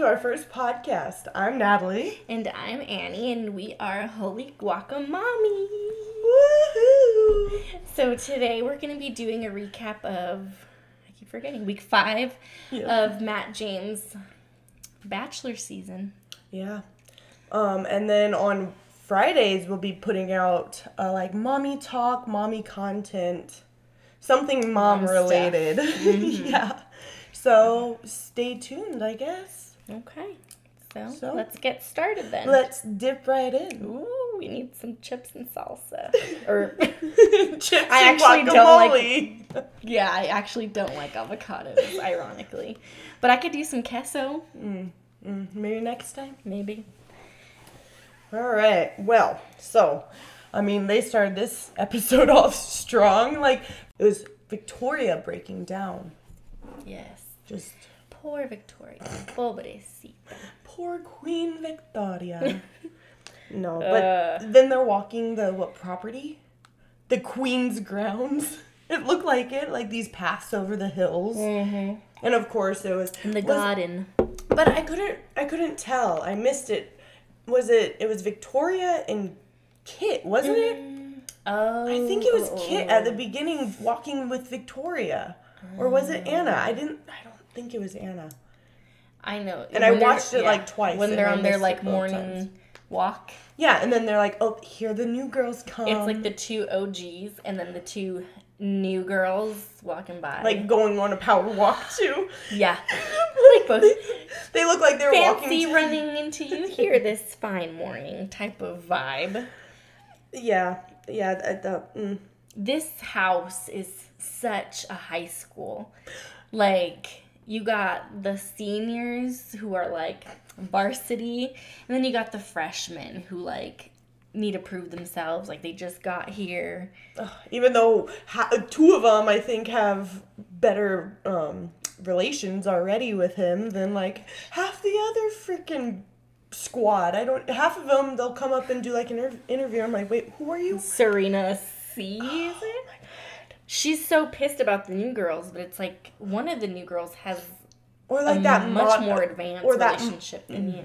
welcome to our first podcast. I'm Natalie. And I'm Annie, and we are Holy Guacamommy. Woohoo! So today we're going to be doing a recap of, I keep forgetting, week 5 of Matt James' Bachelor season. Yeah. And then on Fridays we'll be putting out mommy talk, mommy content, something mom related. Mm-hmm. Yeah. So stay tuned, I guess. Okay. So let's get started then. Let's dip right in. Ooh, we need some chips and salsa. Or chips and guacamole. I actually don't like avocados, ironically. But I could do some queso. Maybe next time. Maybe. All right. Well, so, they started this episode off strong. It was Victoria breaking down. Yes. Just poor Victoria. Pobrecita. Poor Queen Victoria. No, but then they're walking the property? The Queen's grounds. It looked like it. These paths over the hills. Mm-hmm. And of course it was in the garden. But I couldn't tell. I missed it. It was Victoria and Kit, wasn't it? Oh. I think it was Kit at the beginning walking with Victoria. Or was it Anna? I don't think it was Anna. I know. And I watched it twice. When they're on their morning walk. Yeah, and then they're like, oh, here the new girls come. It's the two OGs and then the two new girls walking by. Going on a power walk too. Yeah. Both. They look like they're fancy walking. Fancy running into you here this fine morning type of vibe. Yeah. Yeah. This house is such a high school. You got the seniors who are varsity, and then you got the freshmen who need to prove themselves. They just got here. Even though two of them, I think, have better relations already with him than half the other freaking squad. Half of them, they'll come up and do an interview. I'm like, wait, who are you? Serena C, is it? She's so pissed about the new girls, but it's one of the new girls has a that much more advanced relationship than you.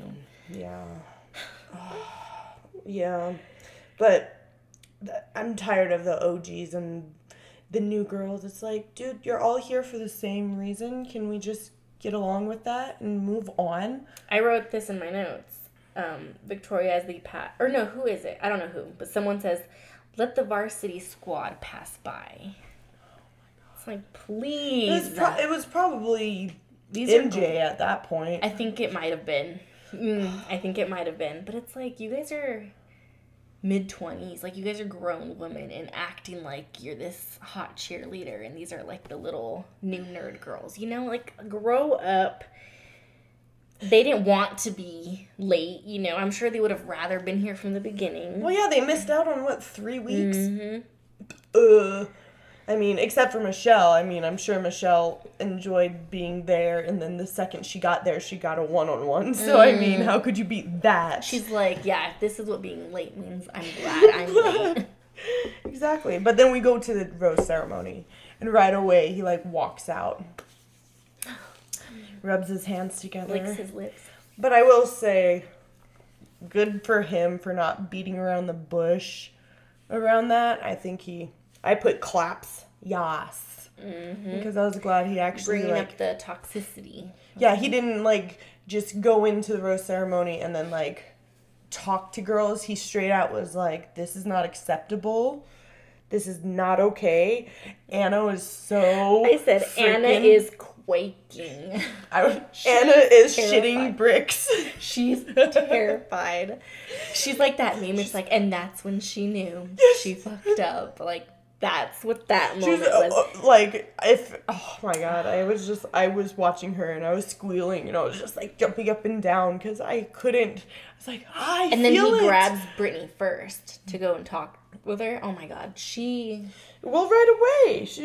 Yeah. Yeah. But I'm tired of the OGs and the new girls. It's dude, you're all here for the same reason. Can we just get along with that and move on? I wrote this in my notes. Victoria is the or no, who is it? I don't know who, but someone says, let the varsity squad pass by. It's please. It was probably MJ at that point. I think it might have been. But it's you guys are mid-20s. You guys are grown women and acting like you're this hot cheerleader. And these are the little new nerd girls. Grow up. They didn't want to be late, I'm sure they would have rather been here from the beginning. Well, yeah, they missed out on, 3 weeks? Mm-hmm. Except for Michelle. I'm sure Michelle enjoyed being there, and then the second she got there, she got a one-on-one. So, how could you beat that? She's if this is what being late means, I'm glad I'm late. Exactly. But then we go to the rose ceremony, and right away, he, walks out. Rubs his hands together. Licks his lips. But I will say, good for him for not beating around the bush around that. I put claps. Yas. Mm-hmm. Because I was glad he actually, bringing up the toxicity. Yeah, he didn't, just go into the rose ceremony and then, talk to girls. He straight out was this is not acceptable. This is not okay. Anna was so I said, Anna is waking. Anna is terrified. Shitting bricks. She's terrified. She's that meme. It's and that's when she knew she fucked up. That's what that moment was. Oh my God. I was watching her and I was squealing and I was just jumping up and down because I couldn't. I was I feel it. And then he grabs Brittany first to go and talk with her. Oh my God. Right away. She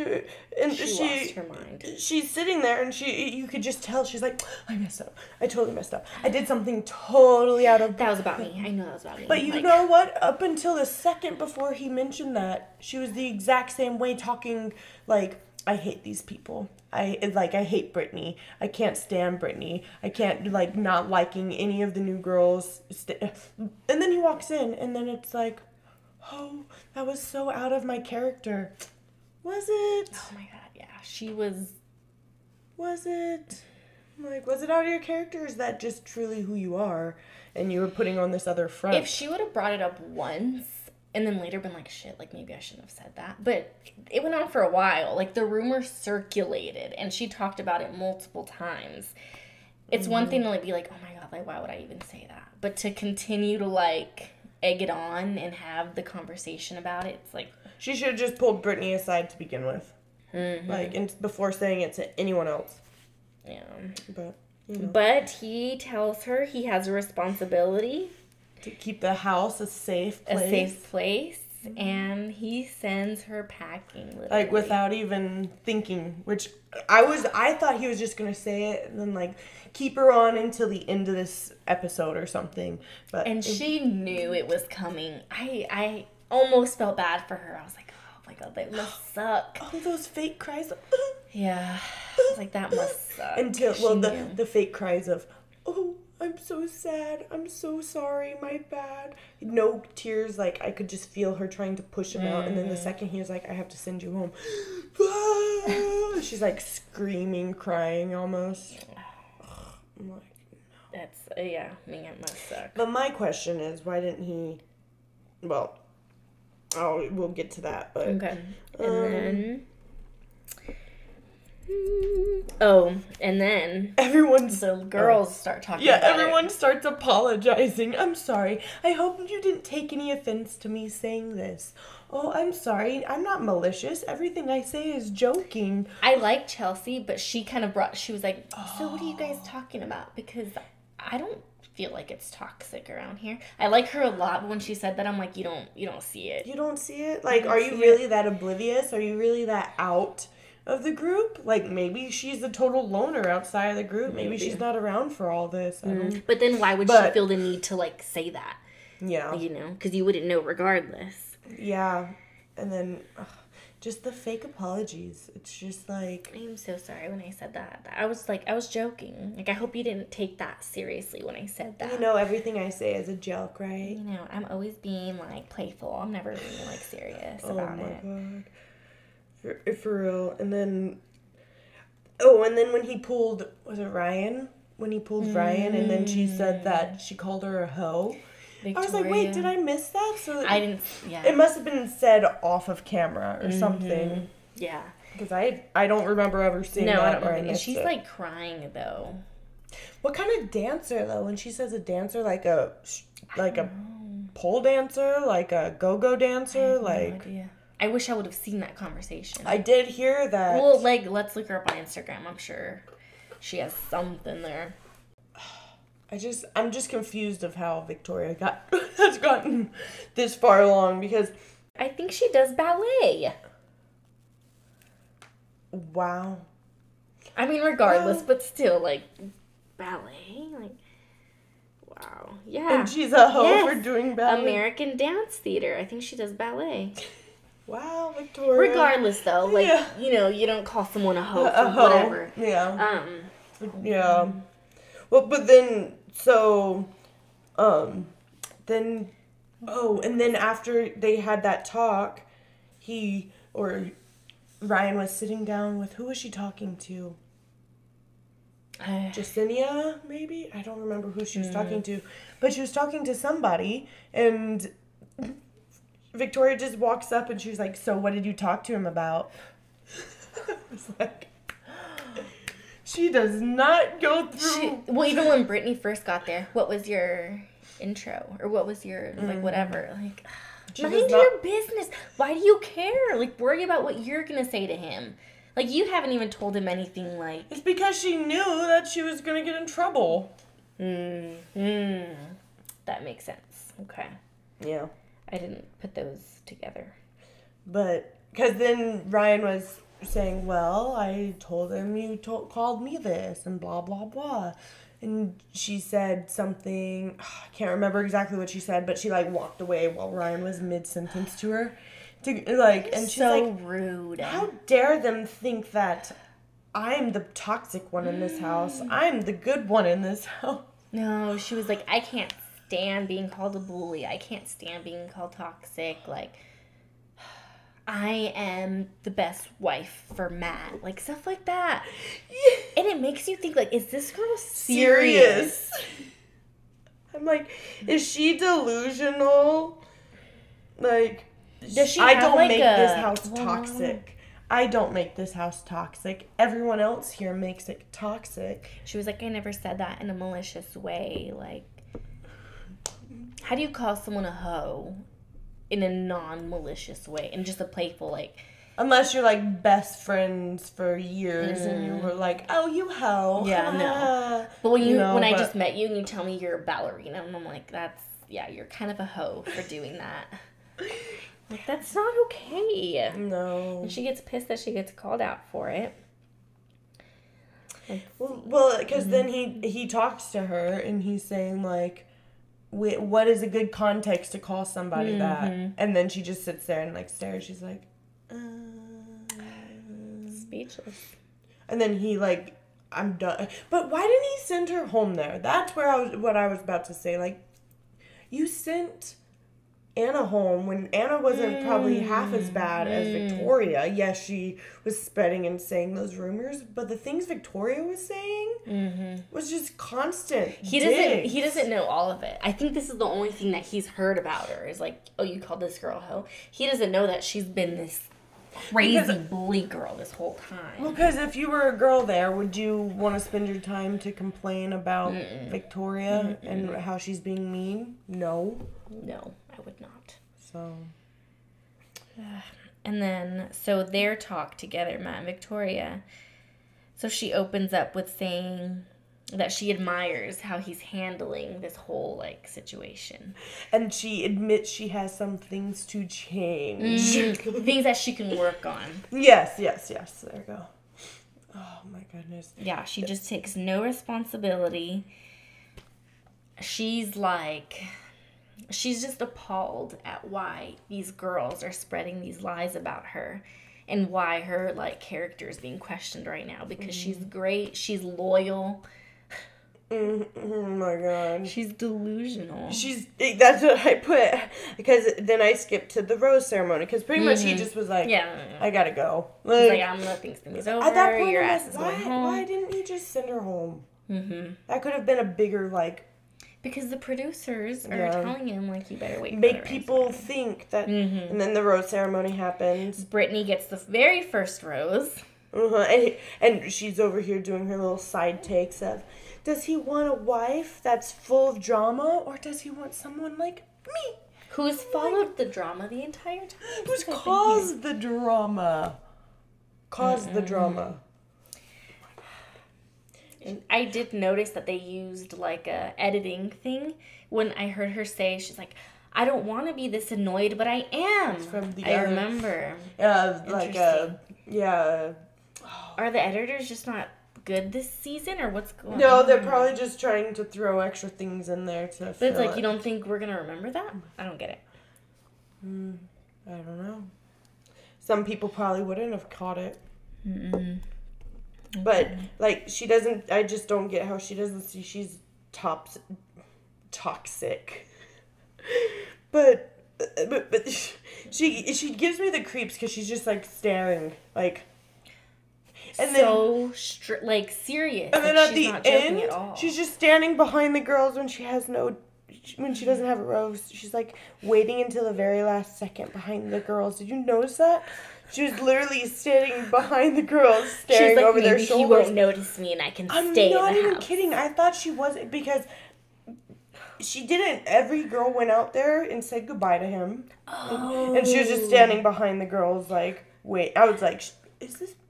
lost her mind. She's sitting there and you could just tell she's I messed up. I totally messed up. I did something totally out of. That was about me. I know that was about me. But you know what? Up until the second before he mentioned that, she was the exact same way talking I hate these people. I hate Brittany. I can't stand Brittany. I can't, not liking any of the new girls. And then he walks in, and then it's like, oh, that was so out of my character. Was it? Oh, my God, yeah. She was... Was it? Was it out of your character, or is that just truly who you are, and you were putting on this other front? If she would have brought it up once... And then later been like, shit, maybe I shouldn't have said that. But it went on for a while. The rumor circulated, and she talked about it multiple times. It's one thing to, be like, oh, my God, why would I even say that? But to continue to, egg it on and have the conversation about it, it's like... She should have just pulled Brittany aside to begin with. Mm-hmm. And before saying it to anyone else. Yeah. But, But he tells her he has a responsibility... To keep the house a safe place. Mm-hmm. And he sends her packing. Literally. Without even thinking, which I thought he was just going to say it and then, keep her on until the end of this episode or something. But she knew it was coming. I almost felt bad for her. I was like, oh, my God, that must suck. Oh, those fake cries. Yeah. I was like, that must suck. The fake cries of, oh. I'm so sad. I'm so sorry. My bad. No tears. I could just feel her trying to push him out. And then the second he was like, I have to send you home. Ah! She's screaming, crying almost. I'm like, no. That's, yeah. I mean, it must suck. But my question is, why didn't he, we'll get to that. But okay. And then everyone's the girls start talking. Yeah, about everyone starts apologizing. I'm sorry. I hope you didn't take any offense to me saying this. Oh, I'm sorry. I'm not malicious. Everything I say is joking. I like Chelsea, but she kind of she was like, so what are you guys talking about? Because I don't feel like it's toxic around here. I like her a lot, but when she said that, I'm like, you don't see it. You don't see it? Are you really that oblivious? Are you really that out of the group? Maybe she's a total loner outside of the group. Maybe she's not around for all this. But then why would she feel the need to, say that? Yeah. Because you wouldn't know regardless. Yeah. And then, just the fake apologies. It's just I'm so sorry when I said that. I was joking. I hope you didn't take that seriously when I said that. Everything I say is a joke, right? I'm always being, playful. I'm never being, serious about it. Oh, my God. For real. And then, when he pulled, was it Ryan? When he pulled Ryan, and then she said that she called her a hoe. Victoria. I was like, wait, did I miss that? So I didn't, yeah. It must have been said off of camera or something. Yeah. Because I don't remember ever seeing that. No, I don't. She's, crying, though. What kind of dancer, though? When she says a dancer, like a pole dancer, like a go-go dancer, I have no idea. I wish I would have seen that conversation. I did hear that. Well, let's look her up on Instagram. I'm sure she has something there. I'm just confused of how Victoria has gotten this far along, because I think she does ballet. Wow. I mean, regardless, but still, ballet, wow. Yeah. And she's a hoe for doing ballet. American Dance Theater. I think she does ballet. Wow, Victoria. Regardless, though, you don't call someone a hoe or whatever. Yeah. Yeah. Well, but then, and then after they had that talk, Ryan was sitting down with, who was she talking to? Yesenia, maybe? I don't remember who she was talking to, but she was talking to somebody, and... Victoria just walks up and she's like, so what did you talk to him about? I was like, she does not go through. Even when Brittany first got there, what was your intro? Or what was your, whatever? Mind your business. Why do you care? Worry about what you're going to say to him. You haven't even told him anything, It's because she knew that she was going to get in trouble. That makes sense. Okay. Yeah. I didn't put those together. But, because then Ryan was saying, well, I told him you called me this and blah, blah, blah. And she said something, I can't remember exactly what she said, but she, walked away while Ryan was mid-sentence to her. to like, and she's so like, rude. How dare them think that I'm the toxic one in this house? I'm the good one in this house. No, she was like, I can't stand being called a bully. I can't stand being called toxic. Like, I am the best wife for Matt. Like, stuff like that. Yeah. And it makes you think, like, is this girl serious? I'm like, is she delusional? Like, does she I don't like make a, this house toxic. I don't make this house toxic. Everyone else here makes it toxic. She was like, I never said that in a malicious way. Like, how do you call someone a hoe in a non-malicious way? In just a playful, like... Unless you're, like, best friends for years and you were like, oh, you hoe. Yeah, no. But when you no, when but... I just met you and you tell me you're a ballerina, and I'm like, that's... Yeah, you're kind of a hoe for doing that. Like, that's not okay. No. And she gets pissed that she gets called out for it. Well, because then he talks to her and he's saying, like, what is a good context to call somebody that? And then she just sits there and, like, stares. She's like, speechless. And then he, like, I'm done. But why didn't he send her home there? That's where what I was about to say. Like, you sent... Anna home when Anna wasn't probably half as bad as Victoria. Yes, she was spreading and saying those rumors, but the things Victoria was saying was just constant. He doesn't know all of it. I think this is the only thing that he's heard about her is like, oh, you called this girl a hoe. He doesn't know that she's been this crazy bully girl this whole time. Well, because if you were a girl there, would you want to spend your time to complain about Victoria and how she's being mean? No. I would not. So. And then, so their talk together, Matt and Victoria. So she opens up with saying that she admires how he's handling this whole, like, situation. And she admits she has some things to change. Things that she can work on. Yes. There we go. Oh, my goodness. Yeah, she just takes no responsibility. She's just appalled at why these girls are spreading these lies about her and why her, like, character is being questioned right now because she's great, she's loyal. Oh, my God. She's delusional. That's what I put, because then I skipped to the rose ceremony, because pretty much he just was like, yeah. I gotta go. Like, I'm gonna think things over, at that point, your ass is going home. Why didn't he just send her home? That could have been a bigger, like... Because the producers are telling him, like, you better wait. Make people think that... And then the rose ceremony happens. Brittany gets the very first rose. And she's over here doing her little side takes of, does he want a wife that's full of drama, or does he want someone like me? Who's followed the drama the entire time. Who's caused the drama. And I did notice that they used, like, a editing thing. When I heard her say, she's like, I don't want to be this annoyed, but I am. I remember. Are the editors just not good this season, or what's going on? No, they're probably just trying to throw extra things in there to But it's like, you don't think we're going to remember that? I don't get it. I don't know. Some people probably wouldn't have caught it. But, like, she doesn't, I just don't get how she doesn't see she's toxic. But she gives me the creeps because she's just, like, staring, like. And so, like, serious. And then at the end, she's just standing behind the girls when she doesn't have a rose. She's, like, waiting until the very last second behind the girls. Did you notice that? She was literally standing behind the girls, staring like, over their shoulders. She won't notice me, and I can stay in the house. I'm not even kidding. I thought she wasn't, because she didn't. Every girl went out there and said goodbye to him. Oh. And she was just standing behind the girls, like, wait. I was like,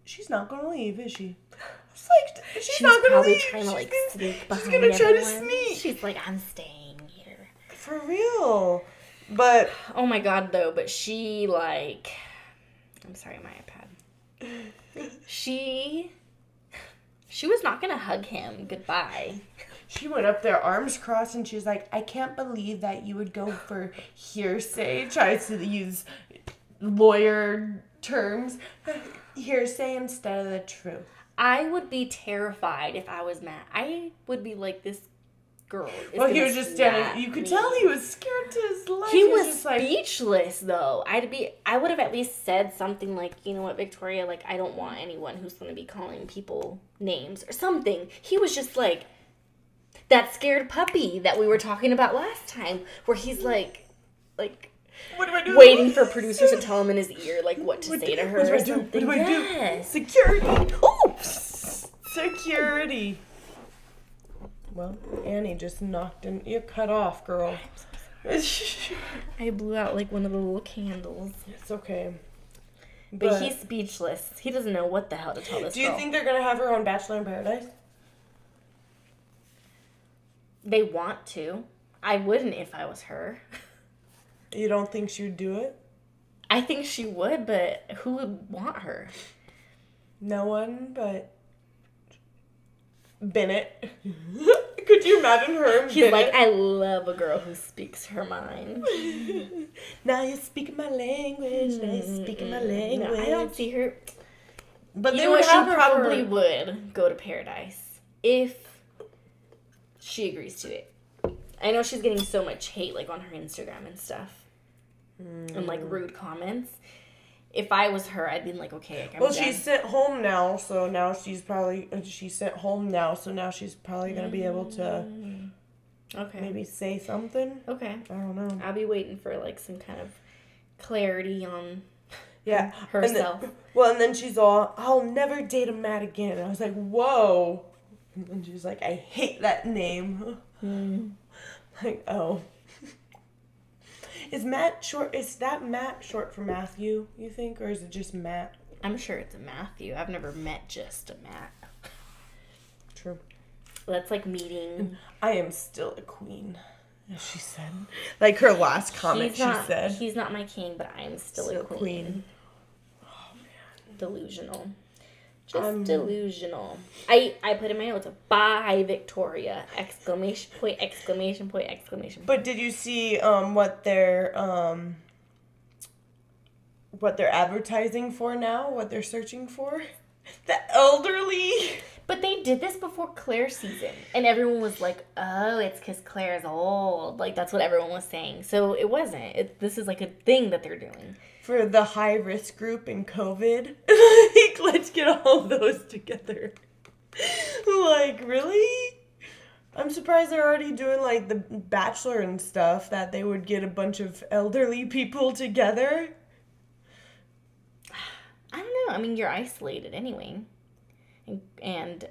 she's not going to leave, is she? I was like, she's not going to leave. Trying to, like, sneak behind everyone. She's going to try to sneak. She's like, I'm staying here. For real. But. Oh, my God, though. But she, like. I'm sorry, my iPad. She was not going to hug him goodbye. She went up there, arms crossed, and she was like, I can't believe that you would go for hearsay. Tries to use lawyer terms, hearsay instead of the truth. I would be terrified if I was Matt. I would be like, this girl is well, he was just standing. You could tell he was scared to his life. He was speechless, like, though. I would have at least said something like, you know what, Victoria, like, I don't want anyone who's going to be calling people names or something. He was just like that scared puppy that we were talking about last time, where he's like, what do I do? Waiting for producers to tell him in his ear, like, what to say to her. What do I do? What do I do? Yes. Security. Oh, security. Well, Annie just knocked in. You're cut off, girl. I'm so sorry. I blew out, like, one of the little candles. It's okay. But he's speechless. He doesn't know what the hell to tell this girl. Do you think they're going to have her on Bachelor in Paradise? They want to. I wouldn't if I was her. You don't think she would do it? I think she would, but who would want her? No one but Bennett. Could you imagine her? He's Bennett? Like, I love a girl who speaks her mind. Now you're speaking my language. Now you're speaking my language. No, I don't see her. But they would have her probably would go to paradise if she agrees to it. I know she's getting so much hate, like, on her Instagram and stuff. Mm. And, like, rude comments. If I was her, I'd be like, okay, I'm done. She's sent home now, so now she's probably... going to be able to... Okay. Maybe say something. Okay. I don't know. I'll be waiting for, like, some kind of clarity on... Yeah. Herself. And then she's all, I'll never date a Matt again. I was like, whoa. And she's like, I hate that name. Mm. Like, oh. Is that Matt short for Matthew, you think? Or is it just Matt? I'm sure it's a Matthew. I've never met just a Matt. True. That's like meeting. I am still a queen, as she said. Like her last comment, she said. He's not my king, but I am still a queen. Oh, man. Delusional. Just delusional. I put in my notes, bye, Victoria! Exclamation point, exclamation point, exclamation point. But did you see what they're advertising for now? What they're searching for? The elderly. But they did this before Claire's season. And everyone was like, oh, it's because Claire's old. Like, that's what everyone was saying. So it wasn't. This is like a thing that they're doing. For the high-risk group in COVID. Like, let's get all of those together. Like, really? I'm surprised they're already doing, like, the Bachelor and stuff, that they would get a bunch of elderly people together. I don't know. I mean, you're isolated anyway. And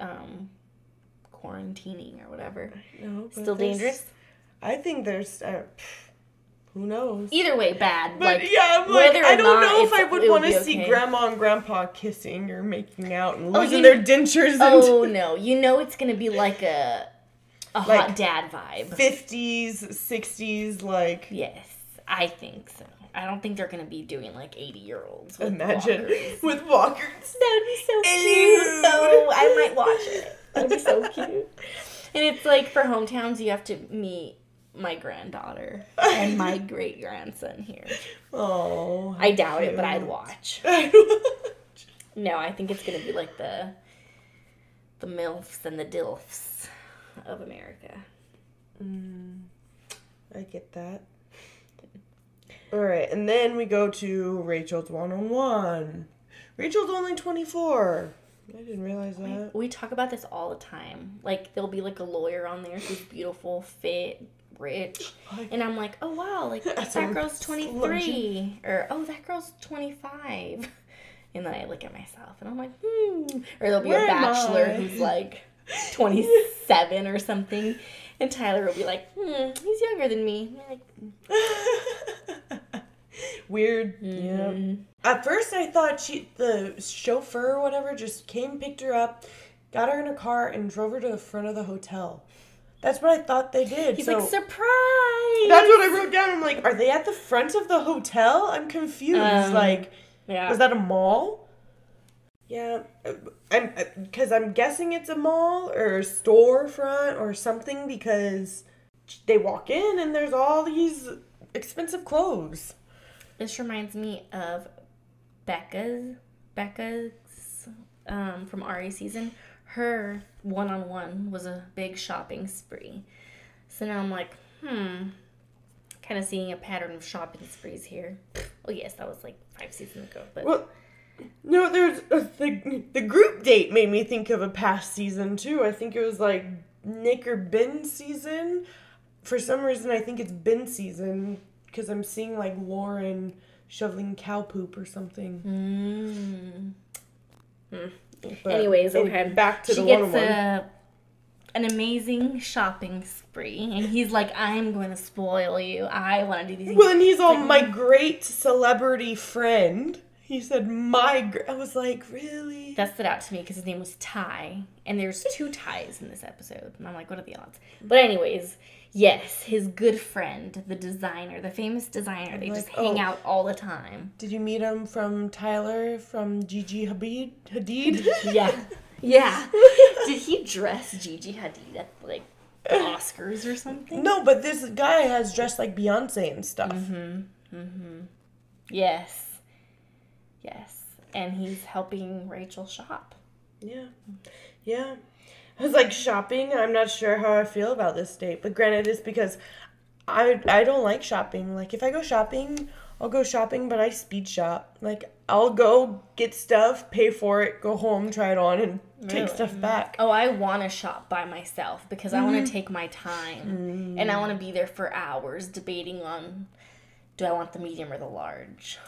quarantining or whatever. No, still dangerous? I think there's... who knows? Either way, bad. But like, yeah, I'm like, I don't know if I would want to see Grandma and Grandpa kissing or making out and losing their dentures. Oh, no. You know it's going to be like a like hot dad vibe. 50s, 60s, like... Yes, I think so. I don't think they're going to be doing, like, 80-year-olds with walkers. With walkers. That would be so cute. So I might watch it. That would be so cute. And it's, like, for hometowns, you have to meet my granddaughter and my great-grandson here. Oh. I doubt it, but I'd watch. No, I think it's going to be, like, the MILFs and the DILFs of America. I get that. All right, and then we go to Rachel's one-on-one. Rachel's only 24. I didn't realize that. We talk about this all the time. Like, there'll be, like, a lawyer on there who's beautiful, fit, rich. And I'm like, oh, wow, like, that girl's 23. Or, oh, that girl's 25. And then I look at myself, and I'm like, Or there'll be a bachelor who's, like, 27 or something. And Tyler will be like, he's younger than me. And I'm like... Weird. Yeah. At first, I thought the chauffeur or whatever just came, picked her up, got her in a car, and drove her to the front of the hotel. That's what I thought they did. He's like, surprise! That's what I wrote down. I'm like, are they at the front of the hotel? I'm confused. Was that a mall? Yeah. Because I'm guessing it's a mall or a storefront or something, because they walk in and there's all these expensive clothes. This reminds me of Becca's from Ari's season. Her one-on-one was a big shopping spree. So now I'm like, kind of seeing a pattern of shopping sprees here. Well, yes, that was like 5 seasons ago, but... Well, no, there's the group date made me think of a past season, too. I think it was like Nick or Ben season. For some reason, I think it's Ben season, because I'm seeing like Lauren shoveling cow poop or something. Anyways, okay. Back to the one-on-one. She gets an amazing shopping spree, and he's like, I'm going to spoil you. I want to do these things. Well, and he's all, my great celebrity friend. He said, I was like, really? That stood out to me because his name was Ty, and there's 2 Ties in this episode, and I'm like, what are the odds? But anyways, yes, his good friend, the designer, the famous designer. They just hang out all the time. Did you meet him from Tyler, from Gigi Hadid? Yeah. Yeah. Did he dress Gigi Hadid at, like, the Oscars or something? No, but this guy has dressed like Beyonce and stuff. Yes. And he's helping Rachel shop. Yeah. I was like, shopping? I'm not sure how I feel about this date. But granted, it's because I don't like shopping. Like, if I go shopping, I'll go shopping, but I speed shop. Like, I'll go get stuff, pay for it, go home, try it on, and take stuff back. Oh, I want to shop by myself because I want to take my time. And I want to be there for hours debating on, do I want the medium or the large?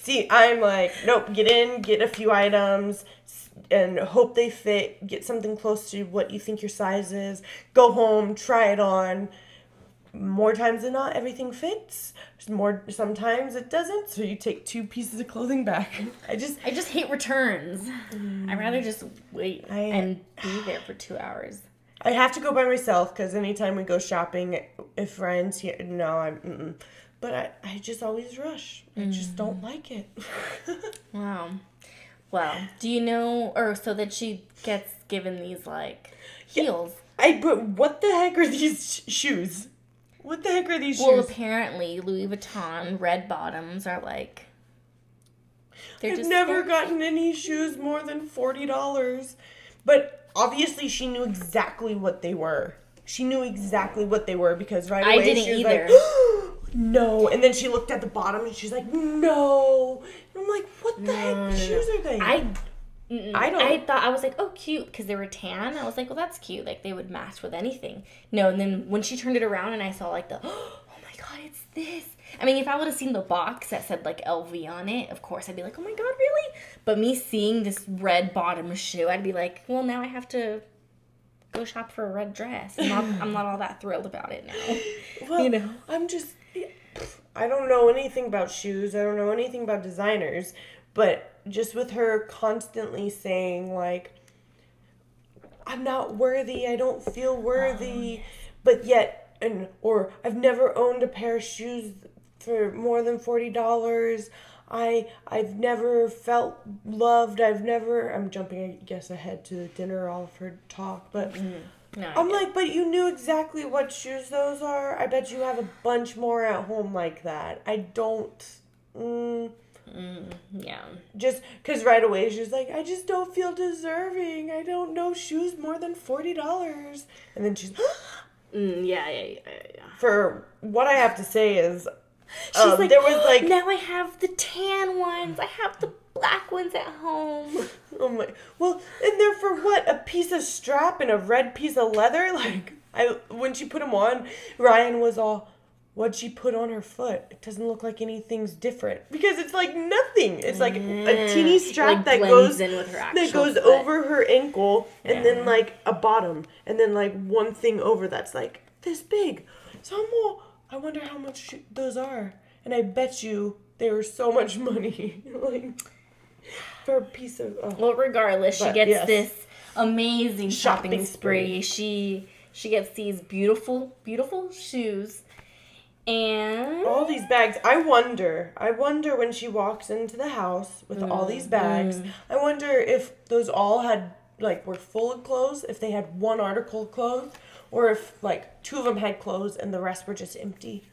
See, I'm like, nope, get in, get a few items, and hope they fit, get something close to what you think your size is, go home, try it on. More times than not, everything fits. Sometimes it doesn't, so you take 2 pieces of clothing back. I just hate returns. I'd rather just wait and be there for 2 hours. I have to go by myself, because anytime we go shopping, if Ryan's here, but I just always rush. I just don't like it. Wow. Well, do you know, so that she gets given these, like, heels. But what the heck are these shoes? What the heck are these shoes? Well, apparently Louis Vuitton red bottoms are, like, I've never gotten any shoes more than $40, but obviously she knew exactly what they were. Because right away she was like, no. And then she looked at the bottom and she's like, no. And I'm like, what the heck shoes are they? I thought, I was like, oh, cute, because they were tan. I was like, well, that's cute. Like, they would match with anything. No, and then when she turned it around and I saw, like, oh, my God, it's this. I mean, if I would have seen the box that said, like, LV on it, of course, I'd be like, oh, my God, really? But me seeing this red bottom shoe, I'd be like, well, now I have to go shop for a red dress. I'm not all that thrilled about it now. Well, you know? I don't know anything about shoes. I don't know anything about designers. But just with her constantly saying, like, I'm not worthy, I don't feel worthy, but yet, or I've never owned a pair of shoes for more than $40, I've never felt loved, I'm jumping, I guess, ahead to the dinner, all of her talk, but... No, I'm like, but you knew exactly what shoes those are. I bet you have a bunch more at home like that. I don't... yeah. Just because right away she's like, I just don't feel deserving. I don't know shoes more than $40. And then she's... yeah. For what I have to say is... She's like, there was like... Now I have the tan ones. I have the black ones at home. Oh my! Well, and they're for what? A piece of strap and a red piece of leather? Like, when she put them on, Ryan was all, what'd she put on her foot? It doesn't look like anything's different. Because it's like nothing. It's like a teeny strap that goes in with her actual foot. Over her ankle, and then like a bottom, and then like one thing over that's like this big. So I'm all, I wonder how much those are. And I bet you they were so much money. Like... For a piece of... Well, regardless, she gets this amazing shopping spree. She gets these beautiful, beautiful shoes. And... all these bags. I wonder when she walks into the house with all these bags, I wonder if those all had, like, were full of clothes, if they had one article of clothes, or if, like, 2 of them had clothes and the rest were just empty.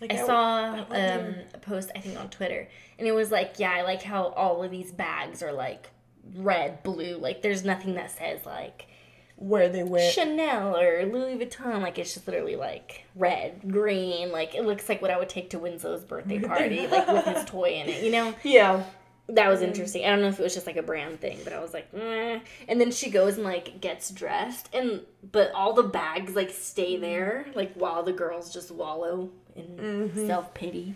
Like I saw a post, I think, on Twitter, and it was like, yeah, I like how all of these bags are like red, blue. Like, there's nothing that says like where they went, Chanel or Louis Vuitton. Like, it's just literally like red, green. Like, it looks like what I would take to Winslow's birthday party, like with his toy in it. You know? Yeah. That was interesting. I don't know if it was just like a brand thing, but I was like, meh. And then she goes and like gets dressed, but all the bags like stay there, like while the girls just wallow in self-pity.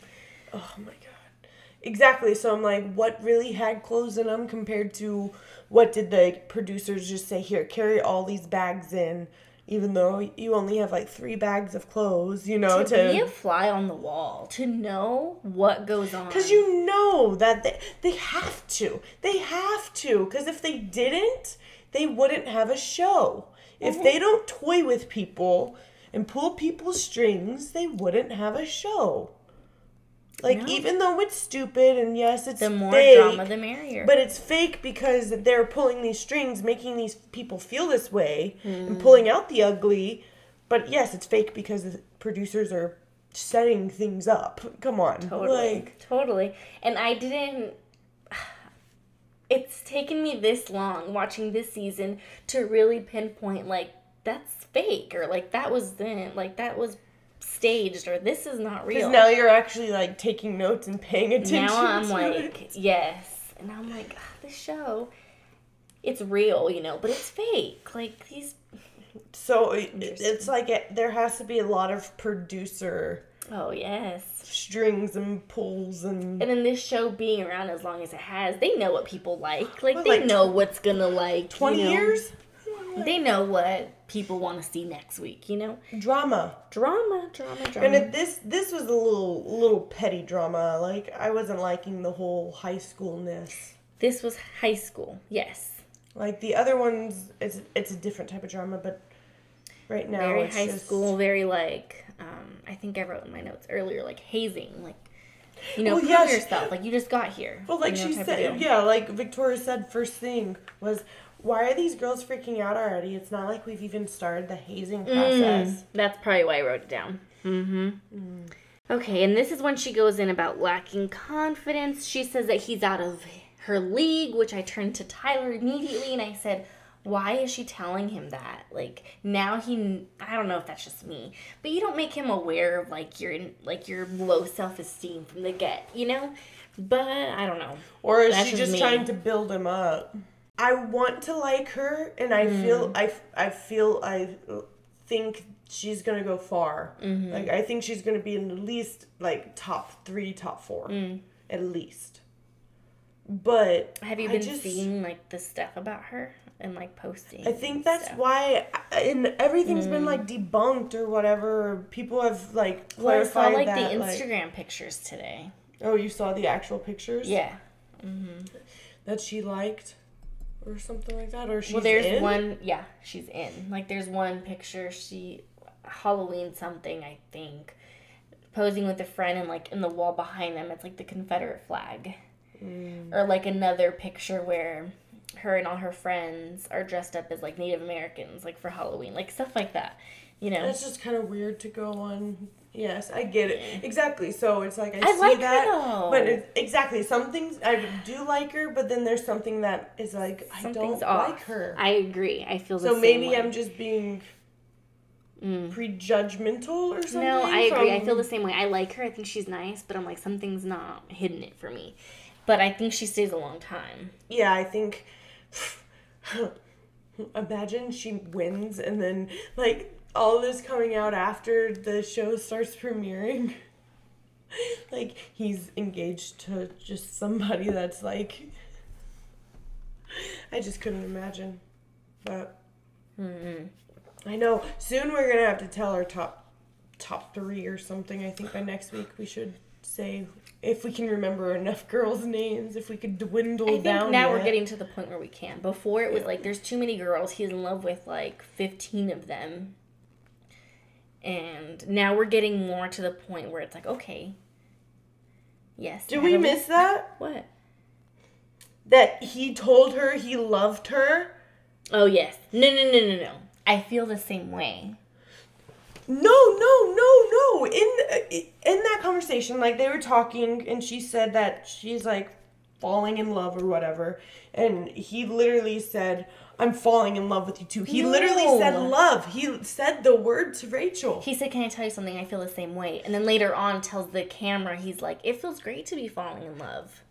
Oh my God. Exactly. So I'm like, what really had clothes in them compared to what did the producers just say, here, carry all these bags in, even though you only have like 3 bags of clothes, you know, to be a fly on the wall, to know what goes on. Because you know that they have to. They have to. Because if they didn't, they wouldn't have a show. Mm-hmm. If they don't toy with people and pull people's strings, they wouldn't have a show. Like, even though it's stupid, and yes, it's fake. The more drama, the merrier. But it's fake because they're pulling these strings, making these people feel this way, and pulling out the ugly. But yes, it's fake because the producers are setting things up. Come on. Totally. Like, totally. And I didn't... It's taken me this long, watching this season, to really pinpoint, like, that's fake, or, like, that was then, like, that was... staged, or this is not real. Because now you're actually like taking notes and paying attention. Now I'm like, yes, and I'm like, oh, this show, it's real, you know, but it's fake. Like these. So it's like there has to be a lot of producer. Oh yes. Strings and pulls and then this show being around as long as it has, they know what people like. Like they know what's gonna like. 20 years. They know what people want to see next week, you know? Drama. And if this was a little petty drama. Like, I wasn't liking the whole high schoolness. This was high school, yes. Like, the other ones, it's a different type of drama, but right now very it's high school, very, like, I think I wrote in my notes earlier, like, hazing, like, you know, prove yourself, like, you just got here. Well, like she said, yeah, like Victoria said, first thing was... Why are these girls freaking out already? It's not like we've even started the hazing process. That's probably why I wrote it down. Okay, and this is when she goes in about lacking confidence. She says that he's out of her league, which I turned to Tyler immediately, and I said, why is she telling him that? Like, now he... I don't know if that's just me, but you don't make him aware of, like, your low self-esteem from the get, you know? But I don't know. Or is she just trying to build him up? I want to like her, and I think she's going to go far. Mm-hmm. Like, I think she's going to be in at least, like, top 3, top 4. At least. But... Have you been seeing, like, the stuff about her and, like, posting? I think that's why... And everything's been, like, debunked or whatever. People have, like, clarified that. I saw, like, the Instagram pictures today. Oh, you saw the actual pictures? Yeah. Mm-hmm. That she liked... Or something like that, or she's in? Well, there's one, yeah, she's in. Like, there's one picture, Halloween something, I think, posing with a friend, and, like, in the wall behind them, it's, like, the Confederate flag. Or, like, another picture where her and all her friends are dressed up as, like, Native Americans, like, for Halloween. Like, stuff like that, you know? That's just kind of weird to go on. Yes, I get it. Exactly. So it's like I see like that, her though. But exactly some things I do like her, but then there's something that is like Something's off. Like her. I agree. I feel the same way. So maybe I'm just being prejudgmental or something. No, I agree. I feel the same way. I like her. I think she's nice, but I'm like something's not hitting it for me. But I think she stays a long time. Yeah, I think. Imagine she wins and then like. All this coming out after the show starts premiering. Like, he's engaged to just somebody that's like... I just couldn't imagine. But... I know. Soon we're going to have to tell our top 3 or something. I think by next week we should say... If we can remember enough girls' names, if we could dwindle down. I think we're getting to the point where we can. Before it was like, there's too many girls. He's in love with like 15 of them. And now we're getting more to the point where it's like, okay. Yes. Did we miss that? What? That he told her he loved her? Oh, yes. No. I feel the same way. No. In that conversation, like, they were talking, and she said that she's, like, falling in love or whatever. And he literally said, I'm falling in love with you, too. He literally said love. He said the word to Rachel. He said, can I tell you something? I feel the same way. And then later on tells the camera, he's like, it feels great to be falling in love.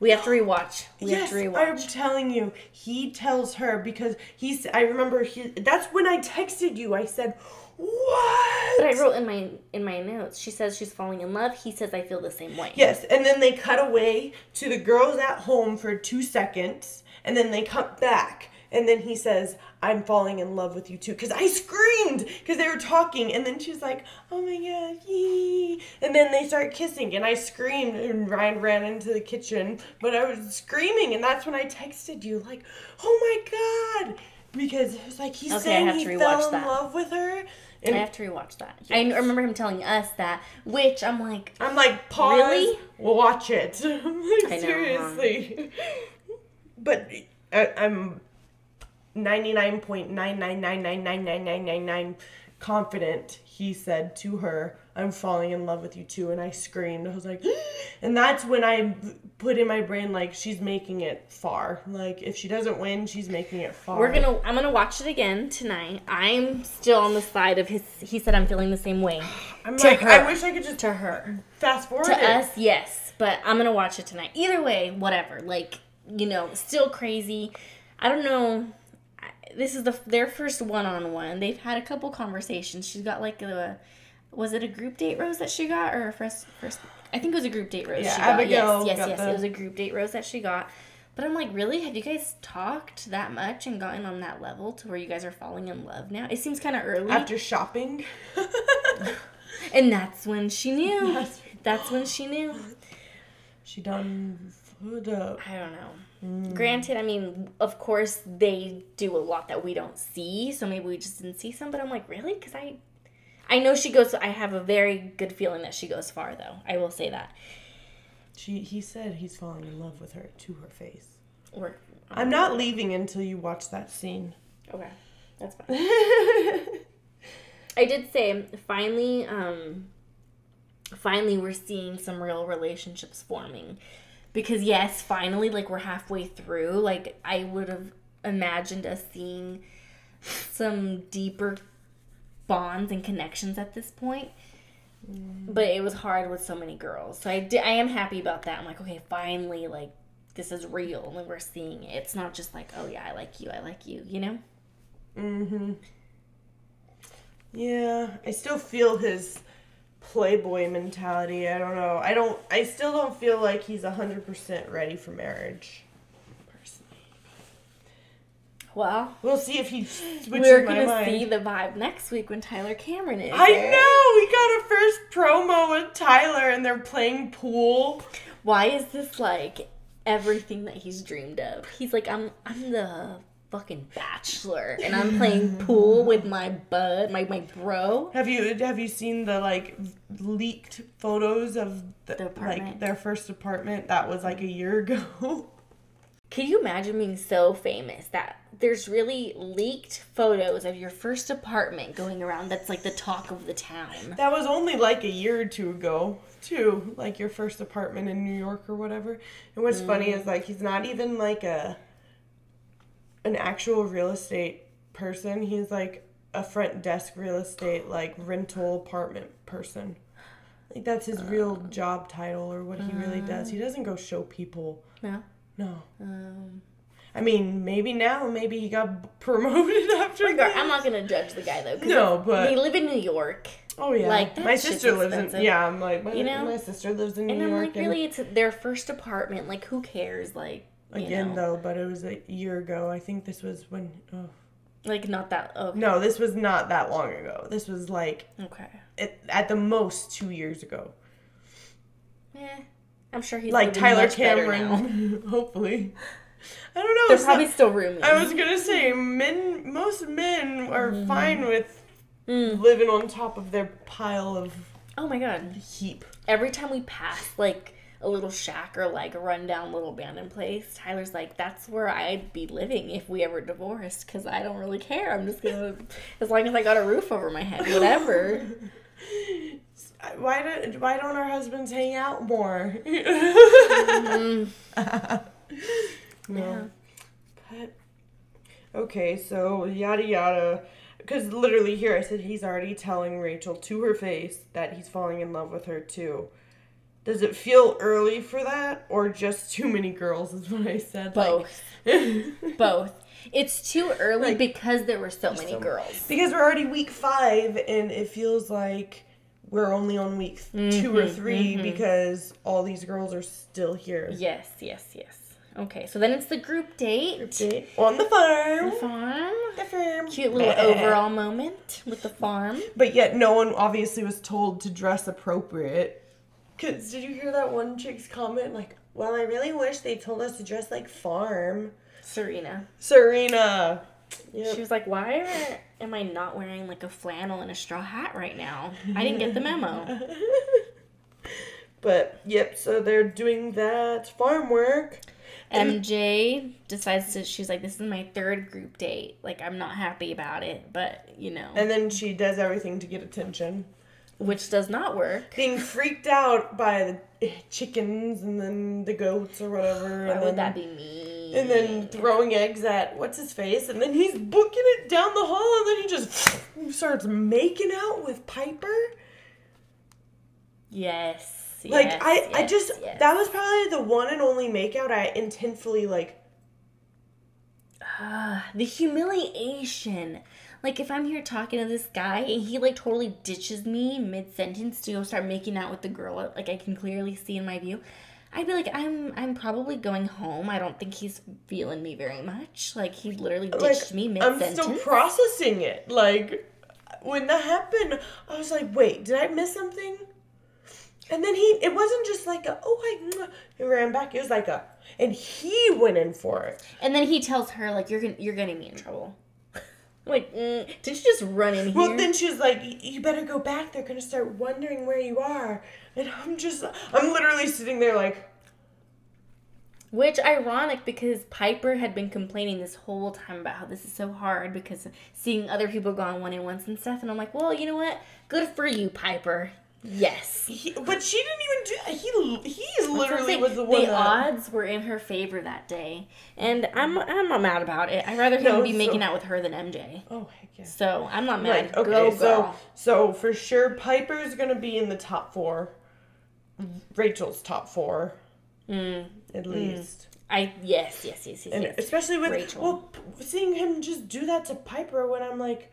We have to rewatch. I'm telling you. He tells her because he's... I remember that's when I texted you. I said, what? But I wrote in my notes. She says she's falling in love. He says, I feel the same way. Yes. And then they cut away to the girls at home for 2 seconds. And then they cut back. And then he says, I'm falling in love with you too. Because I screamed because they were talking. And then she was like, oh my God, yee. And then they start kissing. And I screamed. And Ryan ran into the kitchen. But I was screaming. And that's when I texted you, like, oh my God. Because it was like, he's saying he fell in love with her. And I have to rewatch that. Yes. I remember him telling us that, which I'm like, pause. Really? Watch it. Like, I know, seriously. Huh? But I'm 99.999999999 confident he said to her, I'm falling in love with you too. And I screamed. I was like, and that's when I put in my brain, like, she's making it far. Like, if she doesn't win, she's making it far. I'm going to watch it again tonight. I'm still on the side of his, he said, I'm feeling the same way. I'm like, her. I wish I could just to her. Fast forward to it. Us, yes. But I'm going to watch it tonight. Either way, whatever. Like, you know, still crazy. I don't know. This is their first one-on-one. They've had a couple conversations. She's got like a, was it a group date rose that she got or a first? I think it was a group date rose. Yeah, she Abigail got. Yes. It was a group date rose that she got. But I'm like, really? Have you guys talked that much and gotten on that level to where you guys are falling in love now? It seems kind of early. After shopping. And that's when she knew. That's when she knew. She done food up. I don't know. Granted, I mean, of course, they do a lot that we don't see, so maybe we just didn't see some, but I'm like, really? Because I know she goes, I have a very good feeling that she goes far, though. I will say that. He said he's falling in love with her, to her face. Or I'm not leaving until you watch that scene. Okay, that's fine. I did say, finally we're seeing some real relationships forming. Because, yes, finally, like, we're halfway through. Like, I would have imagined us seeing some deeper bonds and connections at this point. But it was hard with so many girls. So I am happy about that. I'm like, okay, finally, like, this is real. And like, we're seeing it. It's not just like, oh, yeah, I like you, you know? Mm-hmm. Yeah. I still feel his... playboy mentality. I don't know. I still don't feel like he's 100% ready for marriage. Personally. Well. We'll see if he switches my mind. We're going to see the vibe next week when Tyler Cameron is there. I know! We got a first promo with Tyler and they're playing pool. Why is this like everything that he's dreamed of? He's like, I'm the fucking bachelor and I'm playing pool with my bud, my bro. Have you seen the like leaked photos of the apartment. Like their first apartment that was like a year ago? Can you imagine being so famous that there's really leaked photos of your first apartment going around that's like the talk of the town? That was only like a year or two ago, too, like your first apartment in New York or whatever. And what's funny is like he's not even like an actual real estate person. He's like a front desk real estate, like rental apartment person. Like that's his real job title or what he really does. He doesn't go show people. No. I mean, maybe he got promoted after. I'm not gonna judge the guy though. No, but they live in New York. Oh yeah, like my sister lives in. Yeah, I'm like my sister lives in New York. And I'm like, really, it's their first apartment. Like, who cares? Like. Again, though, but it was a year ago. I think this was when... Oh. Like, not that... Okay. No, this was not that long ago. This was, like... Okay. At the most 2 years ago. Yeah. I'm sure he's like Tyler Cameron, hopefully. I don't know. They're probably still roommates. I was going to say, most men are fine with living on top of their pile of... Oh, my God. Heap. Every time we pass, like... a little shack or like a rundown little abandoned place, Tyler's like, that's where I'd be living if we ever divorced, because I don't really care. I'm just gonna, as long as I got a roof over my head, whatever. Why don't our husbands hang out more? No. Yeah. Okay, so yada yada. Because literally here I said he's already telling Rachel to her face that he's falling in love with her too. Does it feel early for that, or just too many girls is what I said? Both. Like, both. It's too early, like, because there were so many girls. Because we're already week 5 and it feels like we're only on week 2 or 3 because all these girls are still here. Yes. Okay, so then it's the group date. On the farm. The farm. Cute little overall moment with the farm. But yet no one obviously was told to dress appropriate. 'Cause did you hear that one chick's comment? Like, well, I really wish they told us to dress like farm. Serena. Yep. She was like, why am I not wearing like a flannel and a straw hat right now? I didn't get the memo. But, yep, so they're doing that farm work. MJ decides to, she's like, this is my 3rd group date. Like, I'm not happy about it, but, you know. And then she does everything to get attention. Which does not work. Being freaked out by the chickens and then the goats or whatever. Why would that be me? And then throwing eggs at what's-his-face. And then he's booking it down the hall, and then he just starts making out with Piper. Yes. That was probably the one and only makeout I intentfully, like... the humiliation. Like, if I'm here talking to this guy, and he, like, totally ditches me mid-sentence to go start making out with the girl, like, I can clearly see in my view, I'd be like, I'm probably going home. I don't think he's feeling me very much. Like, he literally ditched me mid-sentence. I'm still processing it. Like, when that happened, I was like, wait, did I miss something? And then it wasn't just like a, he ran back. It was like a, and he went in for it. And then he tells her, like, you're getting me in trouble. Like, did you just run in here? Well, then she was like, you better go back. They're going to start wondering where you are. And I'm literally sitting there like. Which, ironic, because Piper had been complaining this whole time about how this is so hard because seeing other people go on one-on-ones and stuff. And I'm like, well, you know what? Good for you, Piper. Yes. But she didn't even do... He literally was the one that... The odds were in her favor that day. And I'm not mad about it. I'd rather him be making out with her than MJ. Oh, heck yeah. So, I'm not mad. Right. Okay, go, girl. So, for sure, Piper's going to be in the top 4. Rachel's top 4. At least. Yes. And especially with... Rachel. Well, seeing him just do that to Piper when I'm like...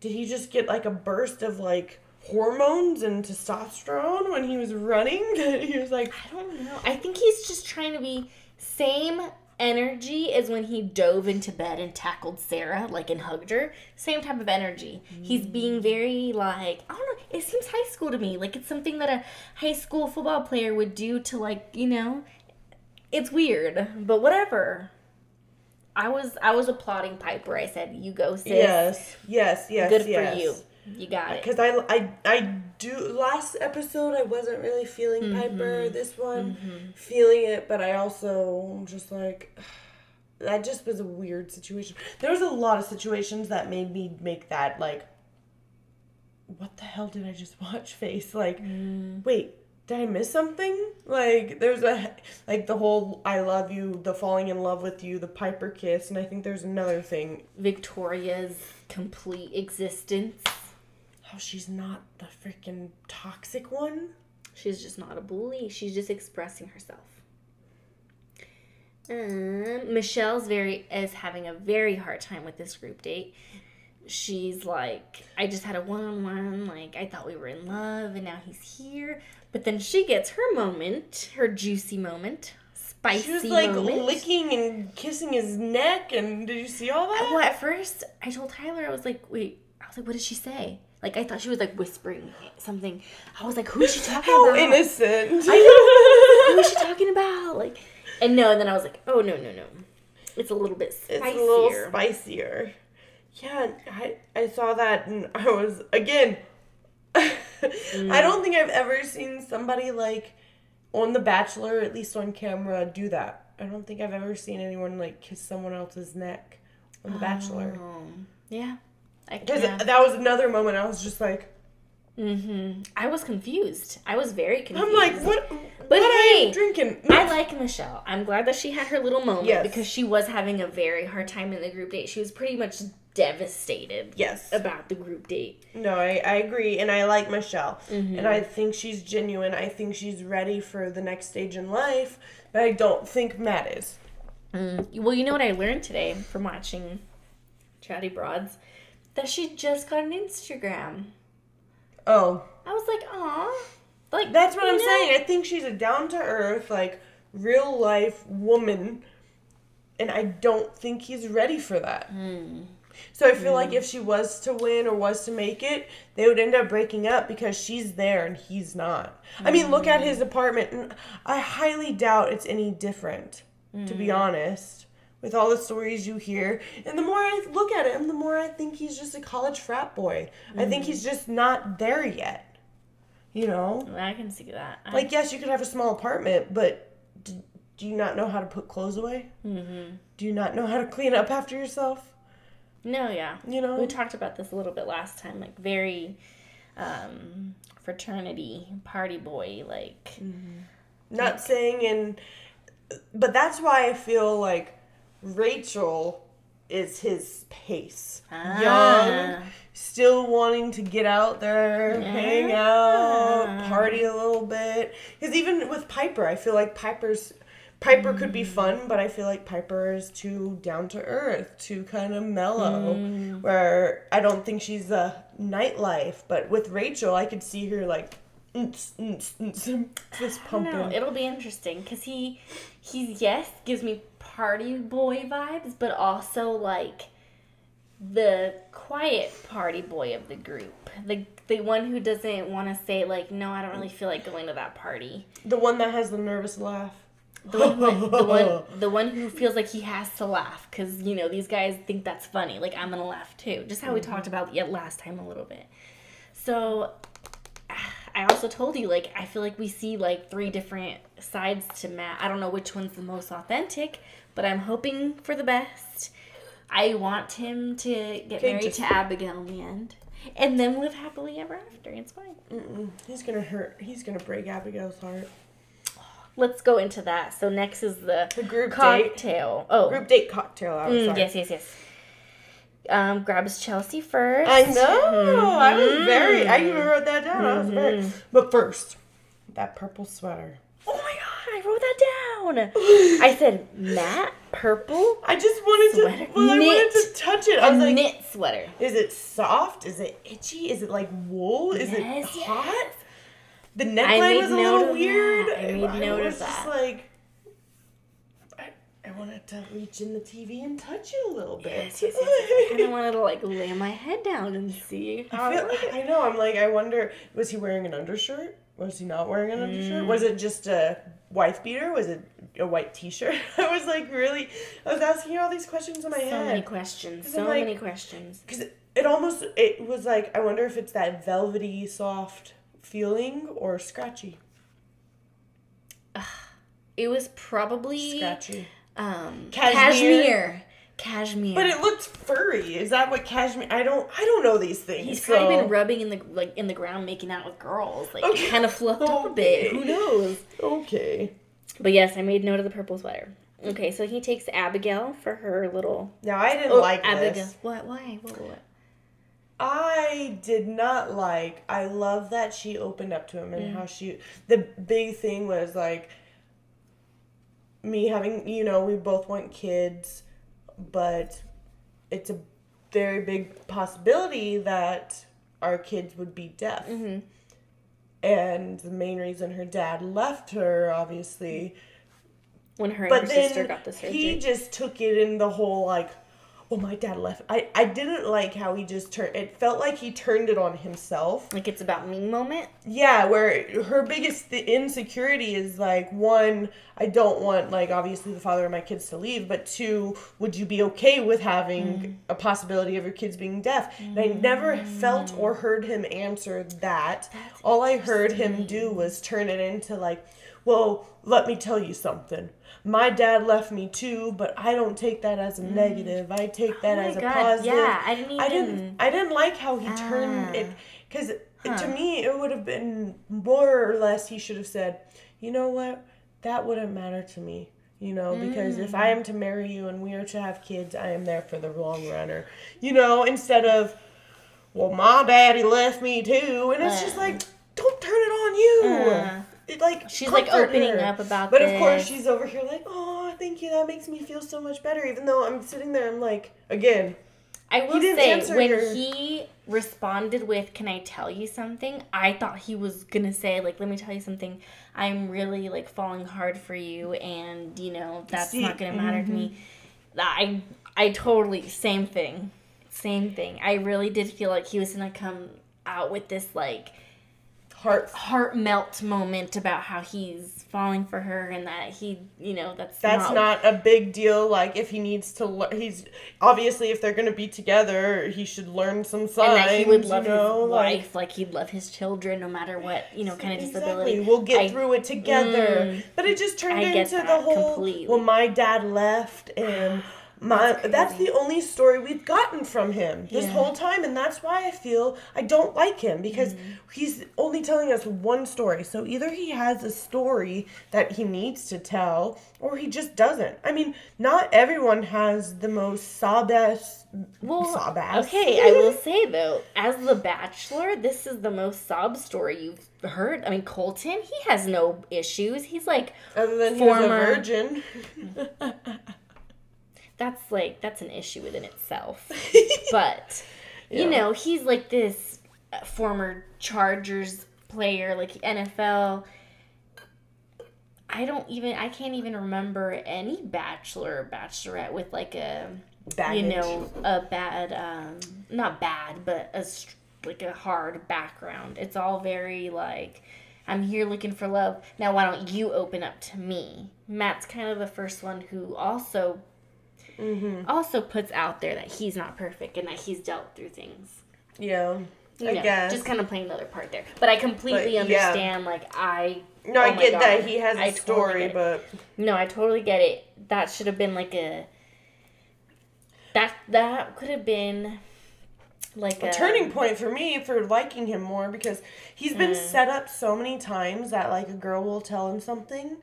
Did he just get, like, a burst of, like... hormones and testosterone when he was running? He was like, I don't know. I think he's just trying to be same energy as when he dove into bed and tackled Sarah, like, and hugged her. Same type of energy. He's being very, like, I don't know. It seems high school to me. Like, it's something that a high school football player would do to, like, you know, it's weird, but whatever. I was applauding Piper. I said, you go, sis. Yes. Good for you. You got it. Because I do. Last episode, I wasn't really feeling Piper. This one, feeling it, but I also just like, that just was a weird situation. There was a lot of situations that made me make that, like, what the hell did I just watch face? Like, wait, did I miss something? Like, there's the whole I love you, the falling in love with you, the Piper kiss, and I think there's another thing. Victoria's complete existence. Oh, she's not the freaking toxic one. She's just not a bully. She's just expressing herself. Michelle's having a very hard time with this group date. She's like, I just had a one-on-one. Like, I thought we were in love, and now he's here. But then she gets her moment, her juicy moment. Spicy she was, like, moment. Licking and kissing his neck, and did you see all that? Well, at first, I told Tyler, I was like, what did she say? Like, I thought she was, like, whispering something. I was like, who is she talking about? How innocent. I know. Who is she talking about? Like, and no, and then I was like, oh, no. It's a little bit spicier. It's a little spicier. Yeah, I saw that, and I was, again, I don't think I've ever seen somebody, like, on The Bachelor, at least on camera, do that. I don't think I've ever seen anyone, like, kiss someone else's neck on The Bachelor. Yeah. Because that was another moment I was just like... I was confused. I was very confused. I'm like, what are you drinking? I like Michelle. I'm glad that she had her little moment because she was having a very hard time in the group date. She was pretty much devastated about the group date. No, I agree. And I like Michelle. And I think she's genuine. I think she's ready for the next stage in life. But I don't think Matt is. Well, you know what I learned today from watching Chatty Broads? That she just got an Instagram. Oh. I was like, aw. Like, that's what I'm saying. I think she's a down-to-earth, like, real-life woman. And I don't think he's ready for that. So I feel like if she was to win or was to make it, they would end up breaking up because she's there and he's not. I mean, look at his apartment. And I highly doubt it's any different, to be honest, with all the stories you hear. And the more I look at him, the more I think he's just a college frat boy. I think he's just not there yet. You know? I can see that. Like, yes, you could have a small apartment, but do you not know how to put clothes away? Do you not know how to clean up after yourself? No, yeah. You know? We talked about this a little bit last time. Like, very fraternity, party boy, like. Not like, saying but that's why I feel like Rachel is his pace. Young, still wanting to get out there, hang out, party a little bit. Because even with Piper, I feel like Piper could be fun, but I feel like Piper is too down-to-earth, too kind of mellow, where I don't think she's a nightlife. But with Rachel, I could see her, like, just pumping. No, it'll be interesting, because he's, gives me party boy vibes, but also, like, the quiet party boy of the group. The one who doesn't want to say, like, no, I don't really feel like going to that party. The one that has the nervous laugh. The one who feels like he has to laugh because, you know, these guys think that's funny. Like, I'm going to laugh too. Just how we talked about it last time a little bit. So, I also told you, like, I feel like we see, like, three different sides to Matt. I don't know which one's the most authentic, but I'm hoping for the best. I want him to get married to Abigail in the end. And then live happily ever after. It's fine. He's going to hurt. He's going to break Abigail's heart. Let's go into that. So next is the group cocktail. Date. Oh, group date cocktail. I was sorry. Yes. Grabs Chelsea first. I know. I was very. I even wrote that down. I was very. But first, that purple sweater. Oh my god! I wrote that down. I said Matt purple. I just wanted sweater. To. Well, I wanted to touch it. I was like, knit sweater. Is it soft? Is it itchy? Is it like wool? Is it hot? Yes. The neckline was a little weird. I made note of that. I was just like, I wanted to reach in the TV and touch you a little bit. Yes. I kind of wanted to, like, lay my head down and see. I know. I'm like, I wonder, was he wearing an undershirt? Was he not wearing an undershirt? Was it just a wife beater? Was it a white t-shirt? I was like, really? I was asking you all these questions in my head. So many questions. Because it was like, I wonder if it's that velvety, soft feeling or scratchy? It was probably scratchy. Cashmere. But it looked furry. Is that what cashmere? I don't know these things. He's probably been rubbing in the ground, making out with girls. Like it kind of fluffed up a bit. Who knows? Okay. But yes, I made note of the purple sweater. Okay, so he takes Abigail for her little. Now I didn't like Abigail. This. What? Why? What? I did not like. I love that she opened up to him and how she. The big thing was like me having, you know, we both want kids, but it's a very big possibility that our kids would be deaf. And the main reason her dad left her, obviously, when her and her sister got the surgery, he just took it in the whole like. Oh, my dad left. I didn't like how he just turned. It felt like he turned it on himself. Like it's about me moment? Yeah, where her biggest insecurity is like, one, I don't want, like, obviously the father of my kids to leave. But two, would you be okay with having a possibility of your kids being deaf? And I never felt or heard him answer that. All I heard him do was turn it into like, well, let me tell you something. My dad left me too, but I don't take that as a negative. I take that as a positive. Yeah, I didn't like how he turned it, because to me it would have been more or less he should have said, you know what, that wouldn't matter to me. You know, because if I am to marry you and we are to have kids, I am there for the long runner. You know, instead of, well, my daddy left me too. And it's just like, don't turn it on you. She's like opening up about this. But of course she's over here like, oh, thank you. That makes me feel so much better. Even though I'm sitting there, I'm like, again. I will say, when he responded with, can I tell you something? I thought he was going to say, like, let me tell you something. I'm really, like, falling hard for you, and, you know, that's not going to matter to me. I totally, same thing. I really did feel like he was going to come out with this, like, heart melt moment about how he's falling for her and that he, you know, that's not a big deal. Like, if he needs to he's obviously, if they're going to be together, he should learn some signs, and that he would love his wife like he'd love his children, no matter what, you know, kind of disability. We'll get through it together. But it just turned into the whole completely. Well, my dad left and that's the only story we've gotten from him this whole time, and that's why I feel I don't like him, because he's only telling us one story. So either he has a story that he needs to tell, or he just doesn't. I mean, not everyone has the most sob-ass. Well, sob-ass. Okay, I will say, though, as The Bachelor, this is the most sob story you've heard. I mean, Colton, he has no issues. He's like, other than he's a virgin. That's an issue within itself. But, you know, he's like this former Chargers player, like NFL. I can't even remember any bachelor or bachelorette with like a, baggage. You know, a bad, not bad, but a hard background. It's all very like, I'm here looking for love. Now, why don't you open up to me? Matt's kind of the first one who also puts out there that he's not perfect and that he's dealt through things. Yeah, I guess. Just kind of playing the other part there. But I completely understand, I get that he has a story, but... No, I totally get it. That should have been like a... That could have been like a turning point for me for liking him more, because he's been set up so many times that like a girl will tell him something...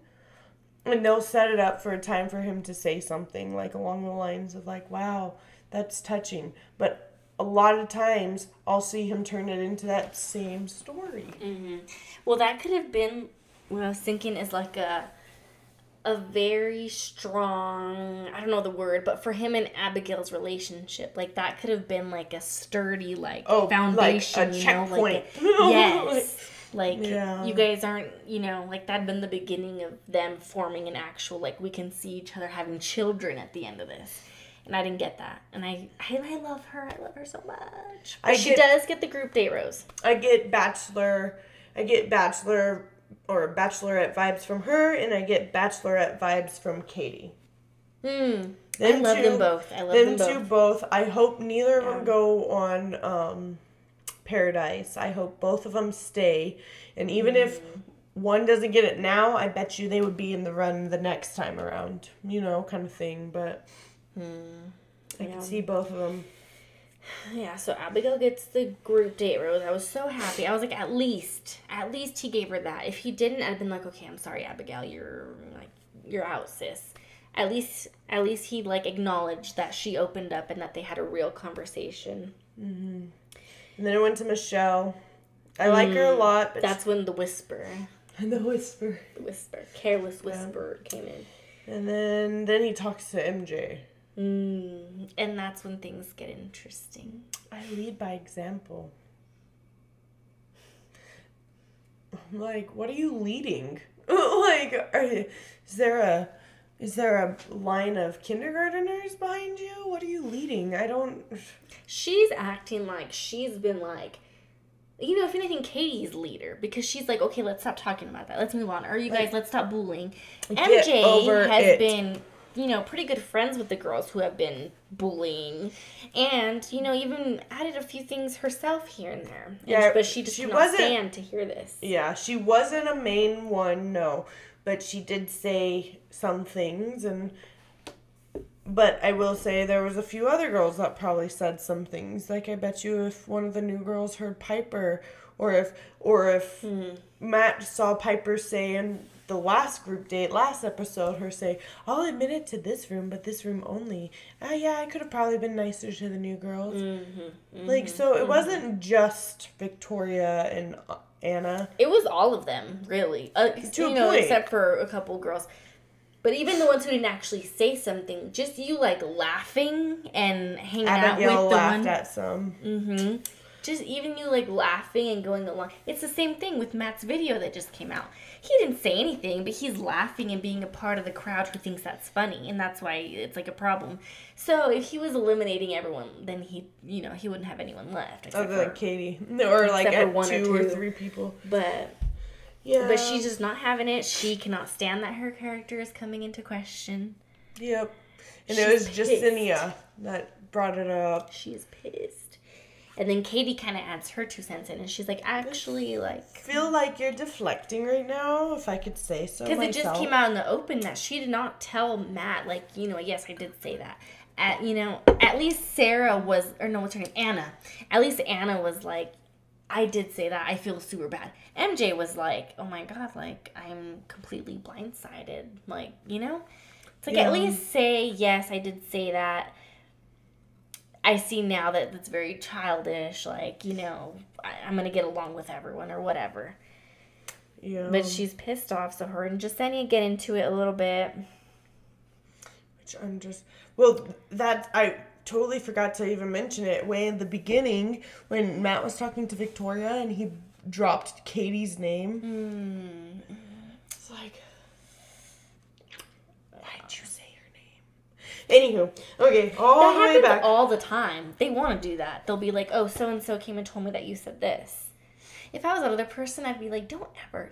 And they'll set it up for a time for him to say something, like, along the lines of, like, wow, that's touching. But a lot of times, I'll see him turn it into that same story. Mm-hmm. Well, that could have been, what I was thinking, is, like, a very strong, I don't know the word, but for him and Abigail's relationship, like, that could have been, like, a sturdy, like, foundation. Like a checkpoint. You know? Yes. Like, you guys aren't, you know, like, that had been the beginning of them forming an actual, like, we can see each other having children at the end of this. And I didn't get that. And I love her. I love her so much. She does get the group date rose. I get Bachelor or Bachelorette vibes from her, and I get Bachelorette vibes from Katie. I love them both. I hope neither of them go on, Paradise. I hope both of them stay, and even if one doesn't get it now, I bet you they would be in the run the next time around, you know, kind of thing. But I can see both of them. Yeah, so Abigail gets the group date rose. I was so happy. I was like, at least he gave her that. If he didn't, I'd have been like, okay, I'm sorry, Abigail, you're out, sis. At least he like acknowledged that she opened up and that they had a real conversation. And then I went to Michelle. I like her a lot. But that's when the whisper. Careless whisper came in. And then he talks to MJ. And that's when things get interesting. I lead by example. I'm like, what are you leading? Like, is there a line of kindergarteners behind you? What are you leading? She's acting like she's been like, you know, if anything, Katie's leader. Because she's like, okay, let's stop talking about that. Let's move on. Or you guys, let's stop bullying. MJ has been, you know, pretty good friends with the girls who have been bullying. And, you know, even added a few things herself here and there. And, but she just cannot stand to hear this. Yeah, she wasn't a main one, no. but she did say some things, and but I will say there was a few other girls that probably said some things. Like, I bet you if one of the new girls heard Piper, or if Matt saw Piper say in the last group date, last episode, her say, "I'll admit it to this room, but this room only." Yeah, I could have probably been nicer to the new girls. Like, so it wasn't just Victoria and Anna. It was all of them, really. To a point. Except for a couple girls. But even the ones who didn't actually say something, just you, like, laughing and hanging out with the one. Abigail laughed at some. Mm-hmm. Just even you, like, laughing and going along. It's the same thing with Matt's video that just came out. He didn't say anything, but he's laughing and being a part of the crowd who thinks that's funny, and that's why it's, like, a problem. So if he was eliminating everyone, then he wouldn't have anyone left. Other than Katie. Or, like, two or three people. But... yeah. But she's just not having it. She cannot stand that her character is coming into question. Yep. And it was Yesenia that brought it up. She's pissed. And then Katie kind of adds her 2 cents in, and she's like, actually, like... I feel like you're deflecting right now, if I could say so myself. Because it just came out in the open that she did not tell Matt, like, you know, yes, I did say that. At least Sarah was... or no, what's her name? Anna. At least Anna was like... I did say that. I feel super bad. MJ was like, oh my God, like, I'm completely blindsided. Like, you know? It's like, At least say, yes, I did say that. I see now that that's very childish. Like, you know, I'm going to get along with everyone or whatever. Yeah. But she's pissed off, so her and Yesenia get into it a little bit. Which I'm just... well, that... I totally forgot to even mention it way in the beginning when Matt was talking to Victoria and he dropped Katie's name. It's like, why'd you say her name? Anywho, okay, all the way back. All the time. They want to do that. They'll be like, oh, so-and-so came and told me that you said this. If I was another person, I'd be like, don't you ever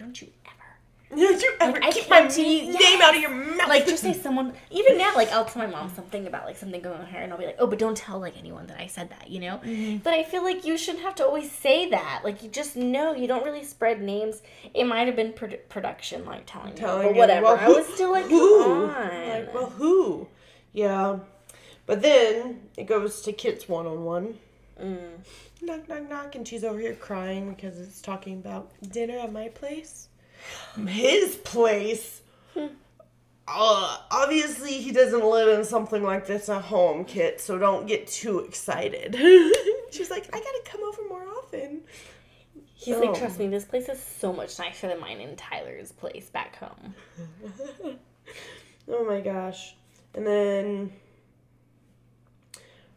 like, keep my name out of your mouth. Like, just say someone... even now, like, I'll tell my mom something about, like, something going on here, and I'll be like, oh, but don't tell, like, anyone that I said that, you know? Mm-hmm. But I feel like you shouldn't have to always say that. Like, you just know. You don't really spread names. It might have been production, like, telling you, but whatever. Well, I was still like, who? Like, well, who? Yeah. But then it goes to Kit's one-on-one. Knock, knock, knock, and she's over here crying because it's talking about dinner at my place. His place. Obviously, he doesn't live in something like this at home, Kit, so don't get too excited. She's like, I gotta come over more often. He's like, trust me, this place is so much nicer than mine and Tyler's place back home. Oh my gosh. And then...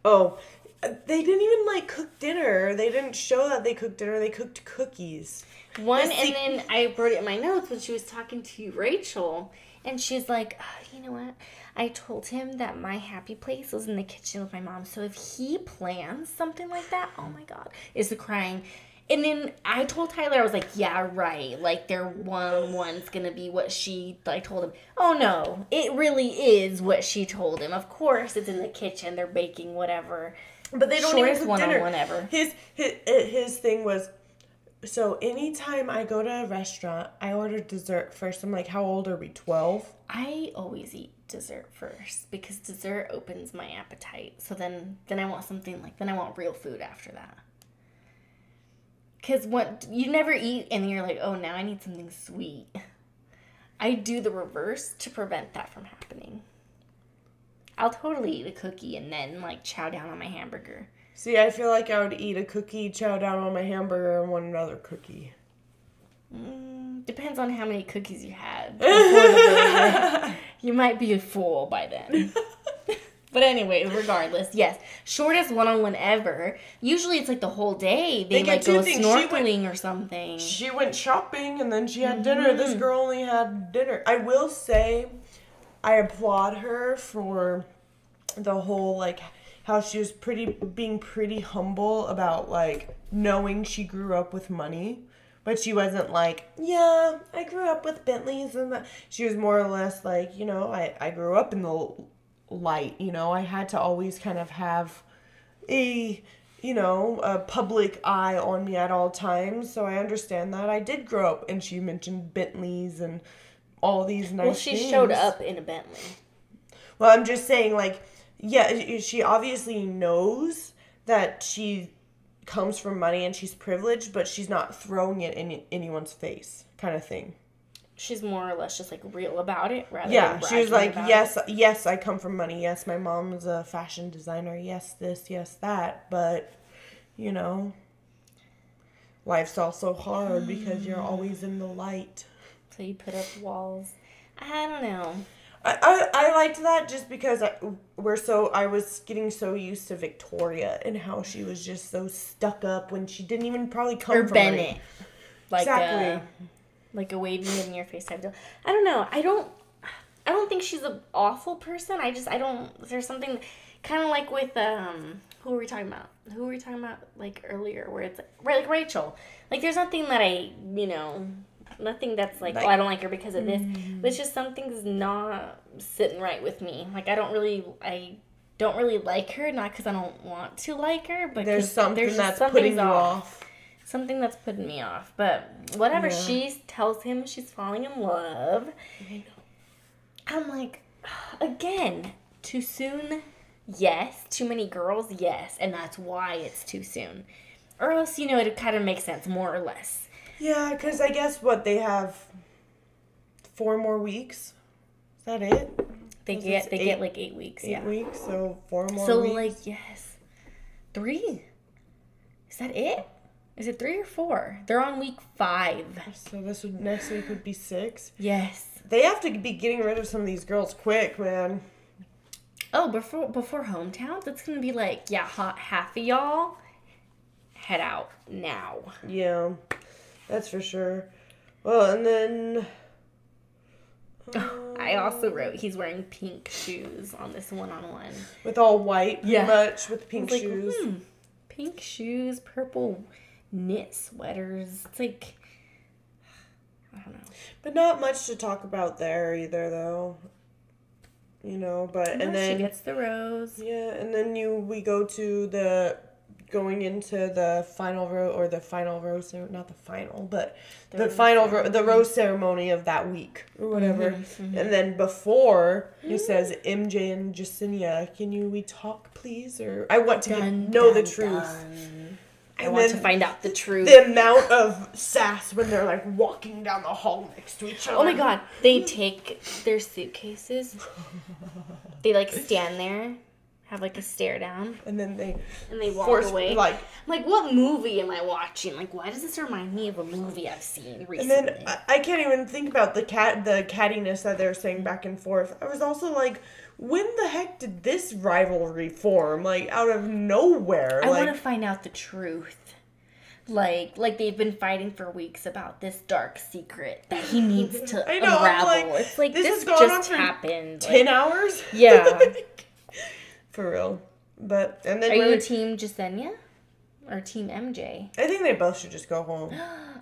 oh, they didn't even, like, cook dinner. They didn't show that they cooked dinner. They cooked cookies. And then I wrote it in my notes when she was talking to Rachel, and she's like, oh, you know what? I told him that my happy place was in the kitchen with my mom, so if he plans something like that, oh, my God, is the crying. And then I told Tyler, I was like, yeah, right. Like, their one-on-one's going to be what she, like, told him. Oh, no. It really is what she told him. Of course, it's in the kitchen. They're baking whatever. But they don't even cook dinner. On ever. His thing was, so anytime I go to a restaurant, I order dessert first. I'm like, how old are we, 12? I always eat dessert first because dessert opens my appetite. So then I want something like, then I want real food after that. Because what you never eat and you're like, oh, now I need something sweet. I do the reverse to prevent that from happening. I'll totally eat a cookie and then, like, chow down on my hamburger. See, I feel like I would eat a cookie, chow down on my hamburger, and want another cookie. Depends on how many cookies you had. You might be a fool by then. But anyway, regardless, yes. Shortest one-on-one ever. Usually it's, like, the whole day. They like, go snorkeling or something. She went shopping, and then she had dinner. This girl only had dinner. I will say... I applaud her for the whole, like, how she was being pretty humble about, like, knowing she grew up with money. But she wasn't like, yeah, I grew up with Bentleys and that. She was more or less like, you know, I grew up in the light, you know. I had to always kind of have a, you know, a public eye on me at all times. So I understand that. I did grow up, and she mentioned Bentleys and all these nice things. Well, she showed up in a Bentley. Well, I'm just saying, like, yeah, she obviously knows that she comes from money and she's privileged, but she's not throwing it in anyone's face kind of thing. She's more or less just, like, real about it rather than bragging about it. Yeah, she was like, yes, I come from money. Yes, my mom was a fashion designer. Yes, this, yes, that. But, you know, life's also hard because you're always in the light. So you put up walls. I don't know. I liked that just because I was getting so used to Victoria and how she was just so stuck up when she didn't even probably come from Bennett. Like exactly. Like a waving in your face type deal. I don't know. I don't think she's an awful person. There's something kind of like with, who were we talking about? Who were we talking about, like, earlier where it's, like, Rachel. Like, there's nothing that nothing that's like, oh, I don't like her because of this. But it's just something's not sitting right with me. Like, I don't really like her, not because I don't want to like her, but there's something that's putting you off. Something that's putting me off. But whatever, she tells him she's falling in love. I'm like, again, too soon? Yes. Too many girls? Yes. And that's why it's too soon. Or else, it kind of makes sense, more or less. Yeah, because I guess, they have 4 more weeks? Is that it? They get like 8 weeks, yeah. 8 weeks, so 4 more weeks. So, like, yes. 3? Is that it? Is it 3 or 4? They're on week 5. So next week would be 6? Yes. They have to be getting rid of some of these girls quick, man. Oh, before hometown? That's going to be like, half of y'all head out now. Yeah. That's for sure. Well, and then... I also wrote he's wearing pink shoes on this one-on-one. With all white, pretty much, with pink shoes. Like, pink shoes, purple knit sweaters. It's like... I don't know. But not much to talk about there either, though. And then... She gets the rose. Yeah, and then we go to the... Going into the final row, or the final row, not the final, but the final row, the rose ceremony of that week, or whatever. Mm-hmm, mm-hmm. And then before, it says, MJ and Yesenia, we talk, please? Or I want to know the truth. I want to find out the truth. The amount of sass when they're, like, walking down the hall next to each other. Oh, my God. They take their suitcases. They, like, stand there. Have, like, a stare down. And then they walk away. Like, what movie am I watching? Like, why does this remind me of a movie I've seen recently? And then I can't even think about the cattiness that they're saying back and forth. I was also like, when the heck did this rivalry form? Like, out of nowhere. I want to find out the truth. Like they've been fighting for weeks about this dark secret that he needs to unravel. Like, it's like, this just happened. 10 hours? Yeah. For real. But, and then Are you team Yesenia or team MJ? I think they both should just go home.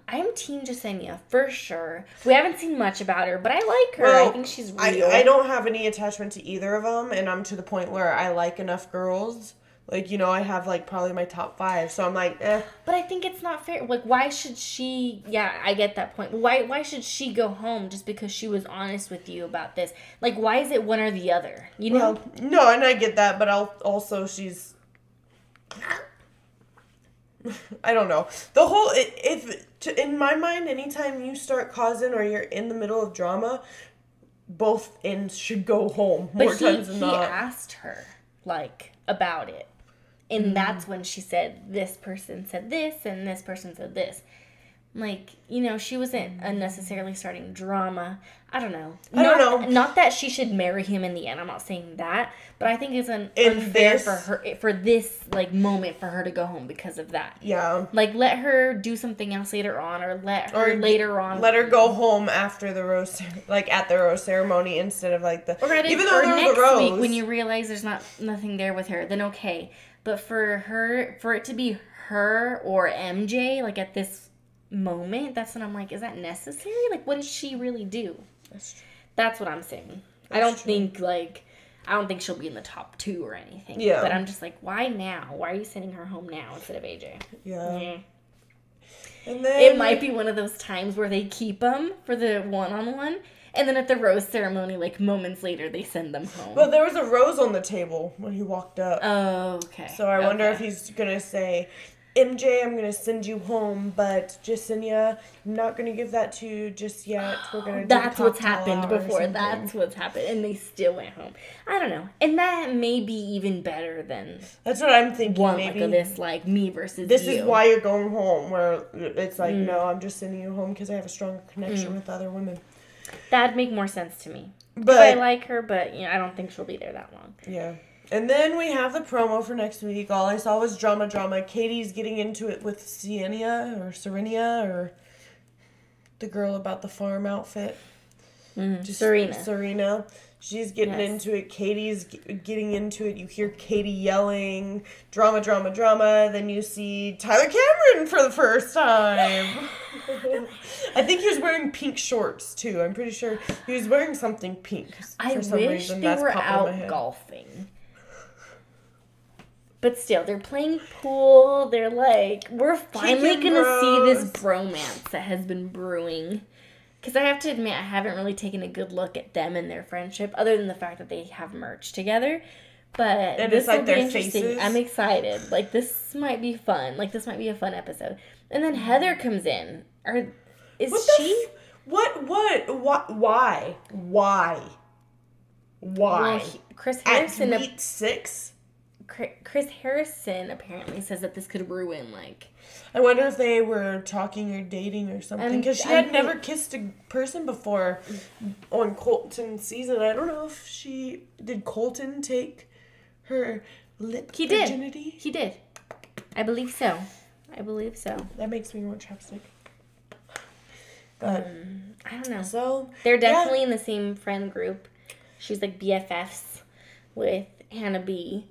I'm team Yesenia for sure. We haven't seen much about her, but I like her. Well, I think she's real. I don't have any attachment to either of them, and I'm to the point where I like enough girls. Like, I have, like, probably my top 5, so I'm like, eh. But I think it's not fair. Like, why should she... Yeah, I get that point. Why should she go home just because she was honest with you about this? Like, why is it one or the other? No, and I get that, but also she's... I don't know. The whole... in my mind, anytime you start causing or you're in the middle of drama, both ends should go home more times than not. But he asked her, like, about it. And that's when she said, this person said this, and this person said this. Like, she wasn't unnecessarily starting drama. I don't know. Not that she should marry him in the end. I'm not saying that. But I think it's unfair for her, for this, like, moment for her to go home because of that. Yeah. Like, let her do something else later on, or let her go home after the rose, like, at the rose ceremony instead of, like, the... Even though there was a rose. Week when you realize there's nothing there with her, then okay. But for it to be her or MJ, like, at this... moment, that's when I'm like, is that necessary? Like, what did she really do? That's true. That's what I'm saying. I don't think she'll be in the top 2 or anything. Yeah. But I'm just like, why now? Why are you sending her home now instead of AJ? Yeah. And then... It might be one of those times where they keep them for the one-on-one, And then at the rose ceremony, like, moments later, they send them home. Well, there was a rose on the table when he walked up. Oh, okay. So I wonder if he's going to say, MJ, I'm going to send you home, but Yesenia, I'm not going to give that to you just yet. We're going to that's what's happened before. That's what's happened. And they still went home. I don't know. And that may be even better than... That's what I'm thinking. One, maybe. Like, this, like, me versus this you. This is why you're going home, where it's like, no, I'm just sending you home because I have a stronger connection with other women. That'd make more sense to me. But I like her, but you know, I don't think she'll be there that long. Yeah. And then we have the promo for next week. All I saw was drama. Katie's getting into it with Serenia or the girl about the farm outfit. Serena. She's getting into it. Katie's getting into it. You hear Katie yelling, drama. Then you see Tyler Cameron for the first time. I think he was wearing pink shorts, too. I'm pretty sure he was wearing something pink for some reason. That's popping in my head. I wish they were out golfing. But still, they're playing pool. They're like, we're finally going to see this bromance that has been brewing. Because I have to admit, I haven't really taken a good look at them and their friendship, other than the fact that they have merged together. But and this will be interesting. Faces. I'm excited. Like, this might be fun. Like, this might be a fun episode. And then Heather comes in. Why? Like, Chris Harrison at week 6? Chris Harrison apparently says that this could ruin, like... I wonder if they were talking or dating or something. Because she had never kissed a person before on Colton's season. I don't know if she... Did Colton take her lip virginity? He did. I believe so. That makes me want chapstick. But... I don't know. So... They're definitely in the same friend group. She's like BFFs with Hannah B.,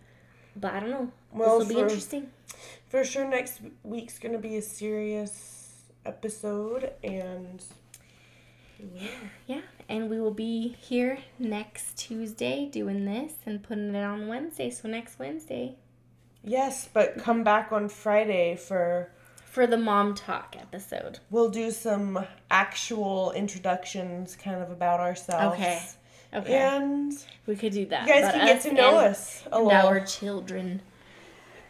but I don't know. Well, this will be interesting. For sure, next week's going to be a serious episode. And yeah. And we will be here next Tuesday doing this and putting it on Wednesday. So next Wednesday. Yes, but come back on Friday for the Mom Talk episode. We'll do some actual introductions kind of about ourselves. Okay. And we could do that. You guys can get to know us a lot. Our children.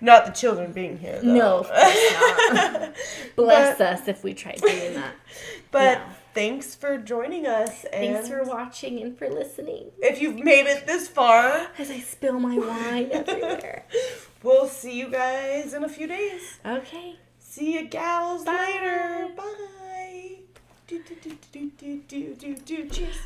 Not the children being here, though. No, of course not. Bless us if we tried doing that. But thanks for joining us. And thanks for watching and for listening. If you've made it this far. As I spill my wine everywhere. We'll see you guys in a few days. Okay. See you gals later. Bye. Do, do, do, do, do, do, do, do. Cheers.